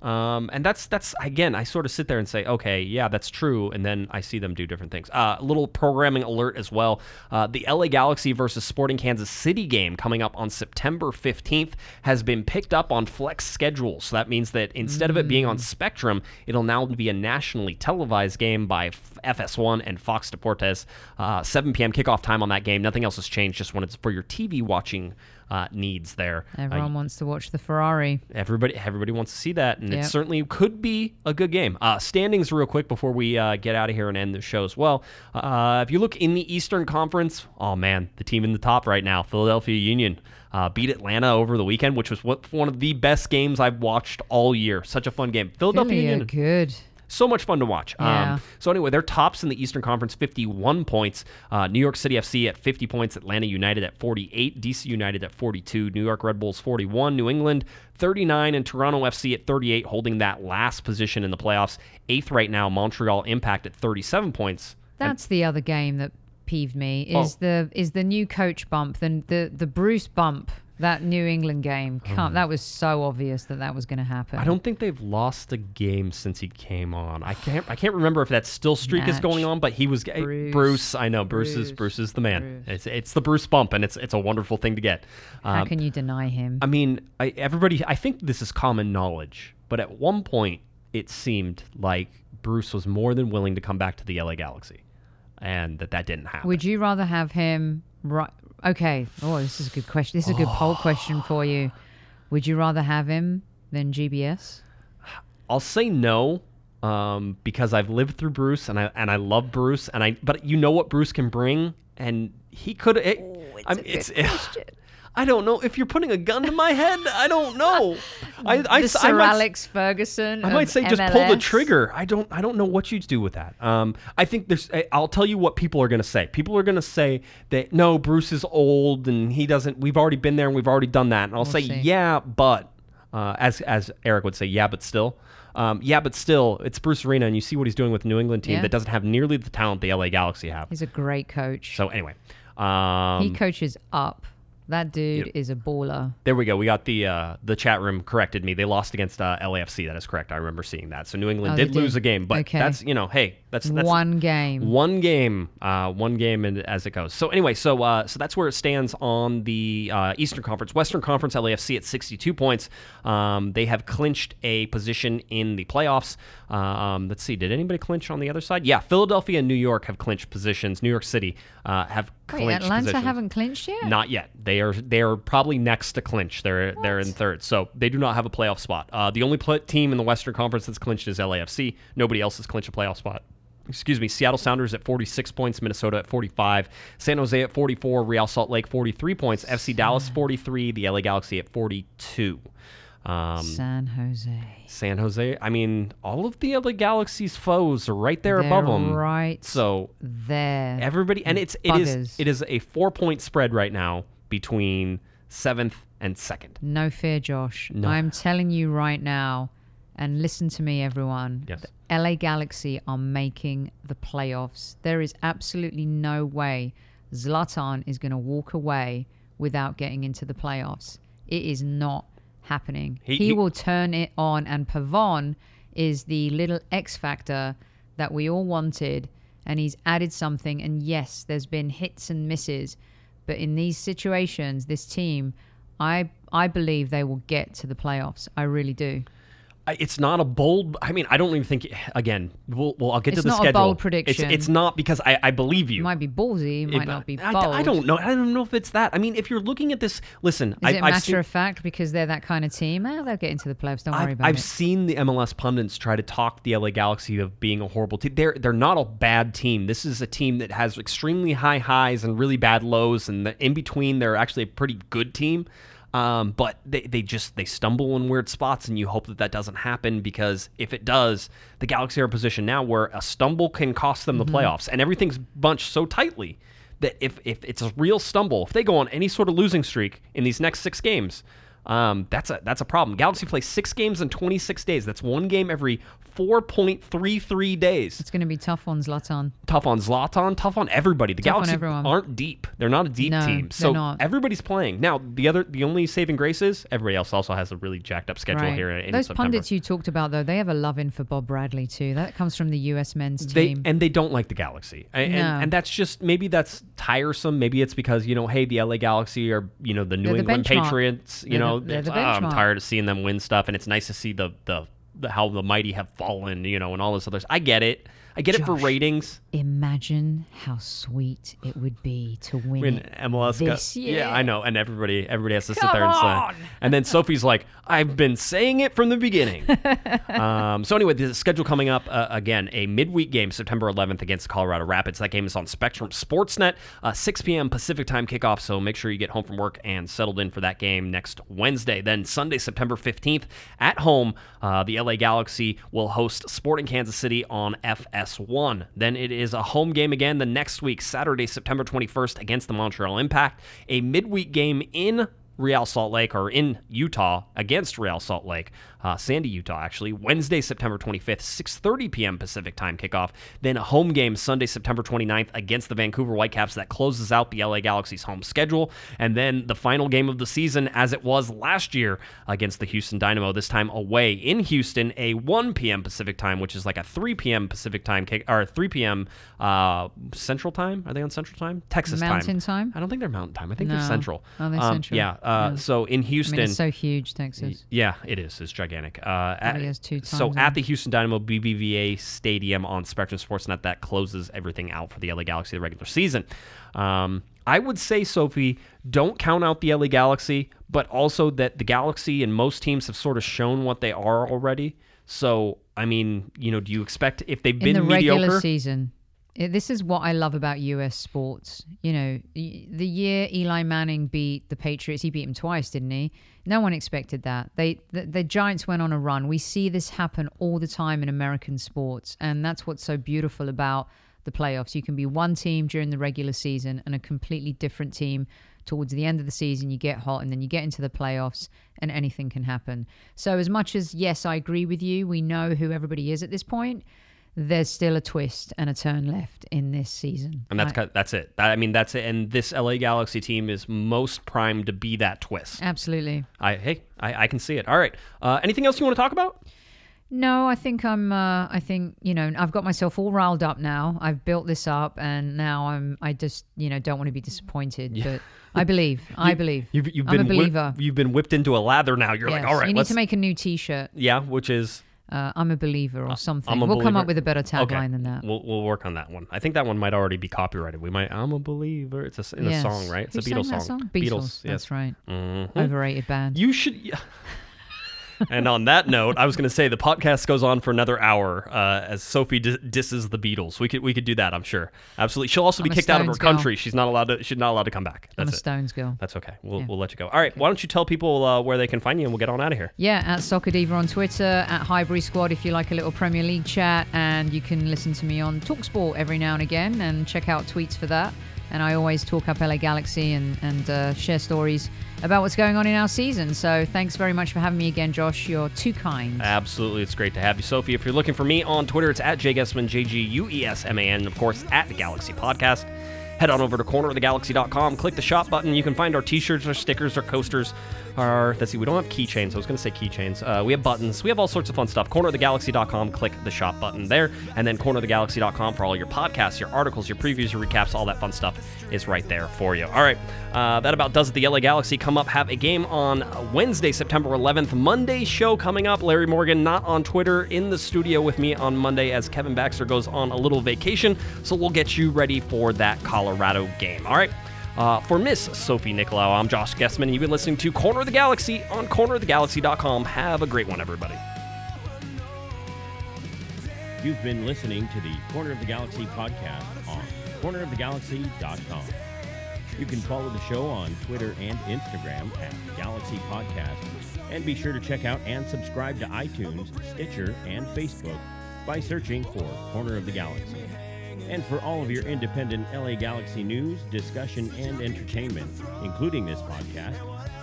Um, and that's, that's again, I sort of sit there and say, okay, yeah, that's true. And then I see them do different things. Uh, little programming alert as well. Uh, the L A Galaxy versus Sporting Kansas City game coming up on September fifteenth has been picked up on Flex schedule. So that means that instead mm. of it being on Spectrum, it'll now be a nationally televised game by F S one and Fox Deportes. Uh, seven p.m. kickoff time on that game. Nothing else has changed. Just wanted for your T V watching Uh, needs there. Everyone uh, wants to watch the Ferrari. Everybody everybody wants to see that, and yep. it certainly could be a good game. Uh, standings real quick before we uh, get out of here and end the show as well. Uh, if you look in the Eastern Conference, oh man, the team in the top right now, Philadelphia Union, uh, beat Atlanta over the weekend, which was what, one of the best games I've watched all year. Such a fun game. Philadelphia Philly Union. Good. So much fun to watch. Yeah. Um, so anyway, they're tops in the Eastern Conference, fifty-one points. Uh, New York City F C at fifty points, Atlanta United at forty-eight, D C United at forty-two, New York Red Bulls forty-one, New England thirty-nine, and Toronto F C at thirty-eight, holding that last position in the playoffs. Eighth right now, Montreal Impact at thirty-seven points. That's and- the other game that peeved me, is oh. the is the new coach bump, the the, the Bruce bump. That New England game, Come, oh. that was so obvious that that was going to happen. I don't think they've lost a game since he came on. I can't I can't remember if that still streak Natch. is going on, but he was Bruce. Bruce I know Bruce, Bruce is Bruce is the man. Bruce. It's it's the Bruce bump, and it's it's a wonderful thing to get. Um, How can you deny him? I mean, I, everybody. I think this is common knowledge, but at one point it seemed like Bruce was more than willing to come back to the L A Galaxy, and that that didn't happen. Would you rather have him? Right. Okay. Oh, this is a good question. This is a good oh. poll question for you. Would you rather have him than G B S? I'll say no, um, because I've lived through Bruce, and I and I love Bruce, and I. But you know what Bruce can bring, and he could. It, oh, it's I'm, a good it's, question. It, I don't know. If you're putting a gun to my head, I don't know. I, I, the Sir I might, Alex Ferguson. I might say M L S. Just pull the trigger. I don't. I don't know what you'd do with that. Um, I think there's. I'll tell you what people are going to say. People are going to say that no, Bruce is old and he doesn't. We've already been there and we've already done that. And I'll we'll say see. yeah, but uh, as as Eric would say, yeah, but still. Um, yeah, but still, it's Bruce Arena, and you see what he's doing with the New England team yeah. that doesn't have nearly the talent the L A Galaxy have. He's a great coach. So anyway, um, he coaches up. That dude yep. is a baller. There we go. We got the uh, the chat room corrected me. They lost against uh, L A F C. That is correct. I remember seeing that. So New England oh, did, did lose a game, but okay. that's, you know, hey, that's, that's one game, one game, uh, one game, and as it goes. So anyway, so uh, so that's where it stands on the uh, Eastern Conference. Western Conference, L A F C at sixty-two points. Um, they have clinched a position in the playoffs. Um, let's see, did anybody clinch on the other side? Yeah, Philadelphia and New York have clinched positions. New York City uh, have clinched Wait, Atlanta positions. Haven't clinched yet? Not yet. They are they are probably next to clinch. They're what? they're in third, so they do not have a playoff spot. Uh, the only play- team in the Western Conference that's clinched is L A F C. Nobody else has clinched a playoff spot. Excuse me, Seattle Sounders at forty-six points, Minnesota at forty-five, San Jose at forty-four, Real Salt Lake forty-three points, F C Dallas forty-three, the L A Galaxy at forty-two. Um, San Jose. San Jose. I mean, all of the L A Galaxy's foes are right there They're above them. Right. So there. Everybody, and it's it is, it is a four point spread right now between seventh and second. No fear, Josh. No. I'm telling you right now, and listen to me, everyone. Yes. The L A Galaxy are making the playoffs. There is absolutely no way Zlatan is going to walk away without getting into the playoffs. It is not happening. He, he, he will turn it on, and Pavón is the little X factor that we all wanted, and he's added something. And yes, there's been hits and misses, but in these situations, this team, I I believe they will get to the playoffs. I really do. It's not a bold. I mean, I don't even think. Again, we'll, well I'll get it's to the schedule. It's not a bold prediction. It's, it's not because I, I believe you. It might be ballsy. It might it, not be bold. I, I don't know. I don't know if it's that. I mean, if you're looking at this, listen. Is I, it a matter seen, of fact because they're that kind of team? Eh, they'll get into the playoffs. Don't I've, worry about I've it. I've seen the M L S pundits try to talk the L A Galaxy of being a horrible team. They're they're not a bad team. This is a team that has extremely high highs and really bad lows, and the, in between, they're actually a pretty good team. Um, but they, they just, they stumble in weird spots, and you hope that that doesn't happen, because if it does, the Galaxy are in a position now where a stumble can cost them the mm-hmm. playoffs, and everything's bunched so tightly that if, if it's a real stumble, if they go on any sort of losing streak in these next six games, um, that's a, that's a problem. Galaxy plays six games in twenty-six days. That's one game every four point three three days. It's going to be tough on Zlatan. Tough on Zlatan, tough on everybody. The tough Galaxy aren't deep. They're not a deep no, team. So not. Everybody's playing. Now, the other, the only saving grace is everybody else also has a really jacked up schedule right. here in Those September. Pundits you talked about, though, they have a love-in for Bob Bradley, too. That comes from the U S men's they, team. And they don't like the Galaxy. And, no. and, and that's just, maybe that's tiresome. Maybe it's because, you know, hey, the L A Galaxy are, you know, the New they're England the Patriots. You they're know, the, the oh, I'm tired of seeing them win stuff, and it's nice to see the the... how the mighty have fallen, you know, and all this other stuff. I get it. I get Josh, it for ratings. Imagine how sweet it would be to win, win it M L S this got, year. Yeah, I know. And everybody everybody has to Come sit there and on. Sign. And then Sophie's like, I've been saying it from the beginning. um, so anyway, the schedule coming up, uh, again, a midweek game, September eleventh against Colorado Rapids. That game is on Spectrum Sportsnet, uh, six p.m. Pacific time kickoff. So make sure you get home from work and settled in for that game next Wednesday. Then Sunday, September fifteenth, at home, uh, the L A Galaxy will host Sporting Kansas City on F S one. Then it is a home game again the next week, Saturday, September twenty-first, against the Montreal Impact. A midweek game in Real Salt Lake, or in Utah, against Real Salt Lake, uh, Sandy, Utah, actually, Wednesday, September twenty-fifth, six thirty p.m. Pacific time kickoff. Then a home game Sunday, September twenty-ninth, against the Vancouver Whitecaps. That closes out the L A Galaxy's home schedule. And then the final game of the season, as it was last year, against the Houston Dynamo, this time away in Houston, a one p.m. Pacific time, which is like a three p.m. Pacific time, kick, or three p.m. Uh, Central time? Are they on Central time? Texas Mountain time. Mountain time? I don't think they're Mountain time. I think no. they're Central. Oh, they're um, Central. Yeah. Uh, so in Houston, I mean, it's so huge, Texas. Yeah, it is. It's gigantic. Uh, at, two times so in. At the Houston Dynamo B B V A Stadium on Spectrum Sportsnet, that closes everything out for the L A Galaxy the regular season. Um, I would say, Sophie, don't count out the L A Galaxy, but also that the Galaxy and most teams have sort of shown what they are already. So, I mean, you know, do you expect if they've been in the mediocre, regular season? This is what I love about U S sports. You know, the year Eli Manning beat the Patriots, he beat them twice, didn't he? No one expected that. They, the, the Giants went on a run. We see this happen all the time in American sports, and that's what's so beautiful about the playoffs. You can be one team during the regular season and a completely different team towards the end of the season. You get hot, and then you get into the playoffs, and anything can happen. So as much as, yes, I agree with you, we know who everybody is at this point, there's still a twist and a turn left in this season. And that's I, kind of, that's it. I mean, that's it. And this L A Galaxy team is most primed to be that twist. Absolutely. I Hey, I, I can see it. All right. Uh, anything else you want to talk about? No, I think I'm, uh, I think, you know, I've got myself all riled up now. I've built this up, and now I'm, I just, you know, don't want to be disappointed, yeah. but I believe, you, I believe. You've, you've I'm been a believer. Whip, you've been whipped into a lather now. You're yes. like, all right, You need let's... to make a new t-shirt. Yeah, which is... Uh, I'm a believer or something. We'll believer. come up with a better tagline okay. than that. We'll we'll work on that one. I think that one might already be copyrighted. We might. I'm a believer. It's a in yes. a song, right? It's Who a Beatles sang that song. song. Beatles. Beatles. Yes. That's right. Mm-hmm. Overrated band. You should. Yeah. And on that note, I was going to say the podcast goes on for another hour uh, as Sophie dis- disses the Beatles. We could we could do that, I'm sure. Absolutely. She'll also I'm be kicked Stones out of her girl. country. She's not allowed to. She's not allowed to come back. That's I'm a it. Stones girl. That's okay. We'll yeah. we'll let you go. All right. Okay. Why don't you tell people uh, where they can find you, and we'll get on out of here. Yeah, at Soccer Diva on Twitter, at Highbury Squad if you like a little Premier League chat, and you can listen to me on TalkSport every now and again, and check out tweets for that. And I always talk up L A Galaxy and, and uh, share stories about what's going on in our season. So thanks very much for having me again, Josh. You're too kind. Absolutely. It's great to have you, Sophie. If you're looking for me on Twitter, it's at J Gessman, J G U E S M A N, and of course, at The Galaxy Podcast. Head on over to corner of the galaxy dot com, click the shop button. You can find our t-shirts, our stickers, our coasters, our, let's see, we don't have keychains. I was going to say keychains. Uh, we have buttons. We have all sorts of fun stuff. corner of the galaxy dot com, click the shop button there. And then corner of the galaxy dot com for all your podcasts, your articles, your previews, your recaps, all that fun stuff is right there for you. All right. Uh, that about does it. The L A Galaxy come up, have a game on Wednesday, September eleventh. Monday show coming up. Larry Morgan not on Twitter, in the studio with me on Monday as Kevin Baxter goes on a little vacation. So we'll get you ready for that college. Colorado game. All right. Uh, for Miss Sophie Nicolau, I'm Josh Gessman, and you've been listening to Corner of the Galaxy on corner of the galaxy dot com. Have a great one, everybody. You've been listening to the Corner of the Galaxy podcast on corner of the galaxy dot com. You can follow the show on Twitter and Instagram at Galaxy Podcast, and be sure to check out and subscribe to iTunes, Stitcher, and Facebook by searching for Corner of the Galaxy. And for all of your independent L A Galaxy news, discussion, and entertainment, including this podcast,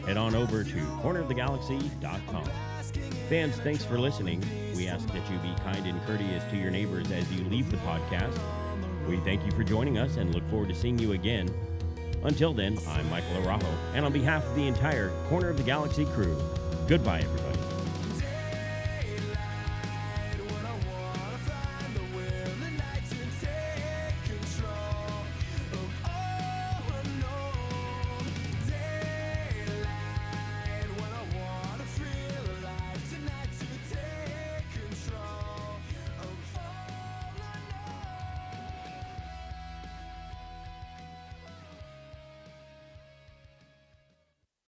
head on over to corner of the galaxy dot com. Fans, thanks for listening. We ask that you be kind and courteous to your neighbors as you leave the podcast. We thank you for joining us and look forward to seeing you again. Until then, I'm Michael Araujo, and on behalf of the entire Corner of the Galaxy crew, goodbye, everybody.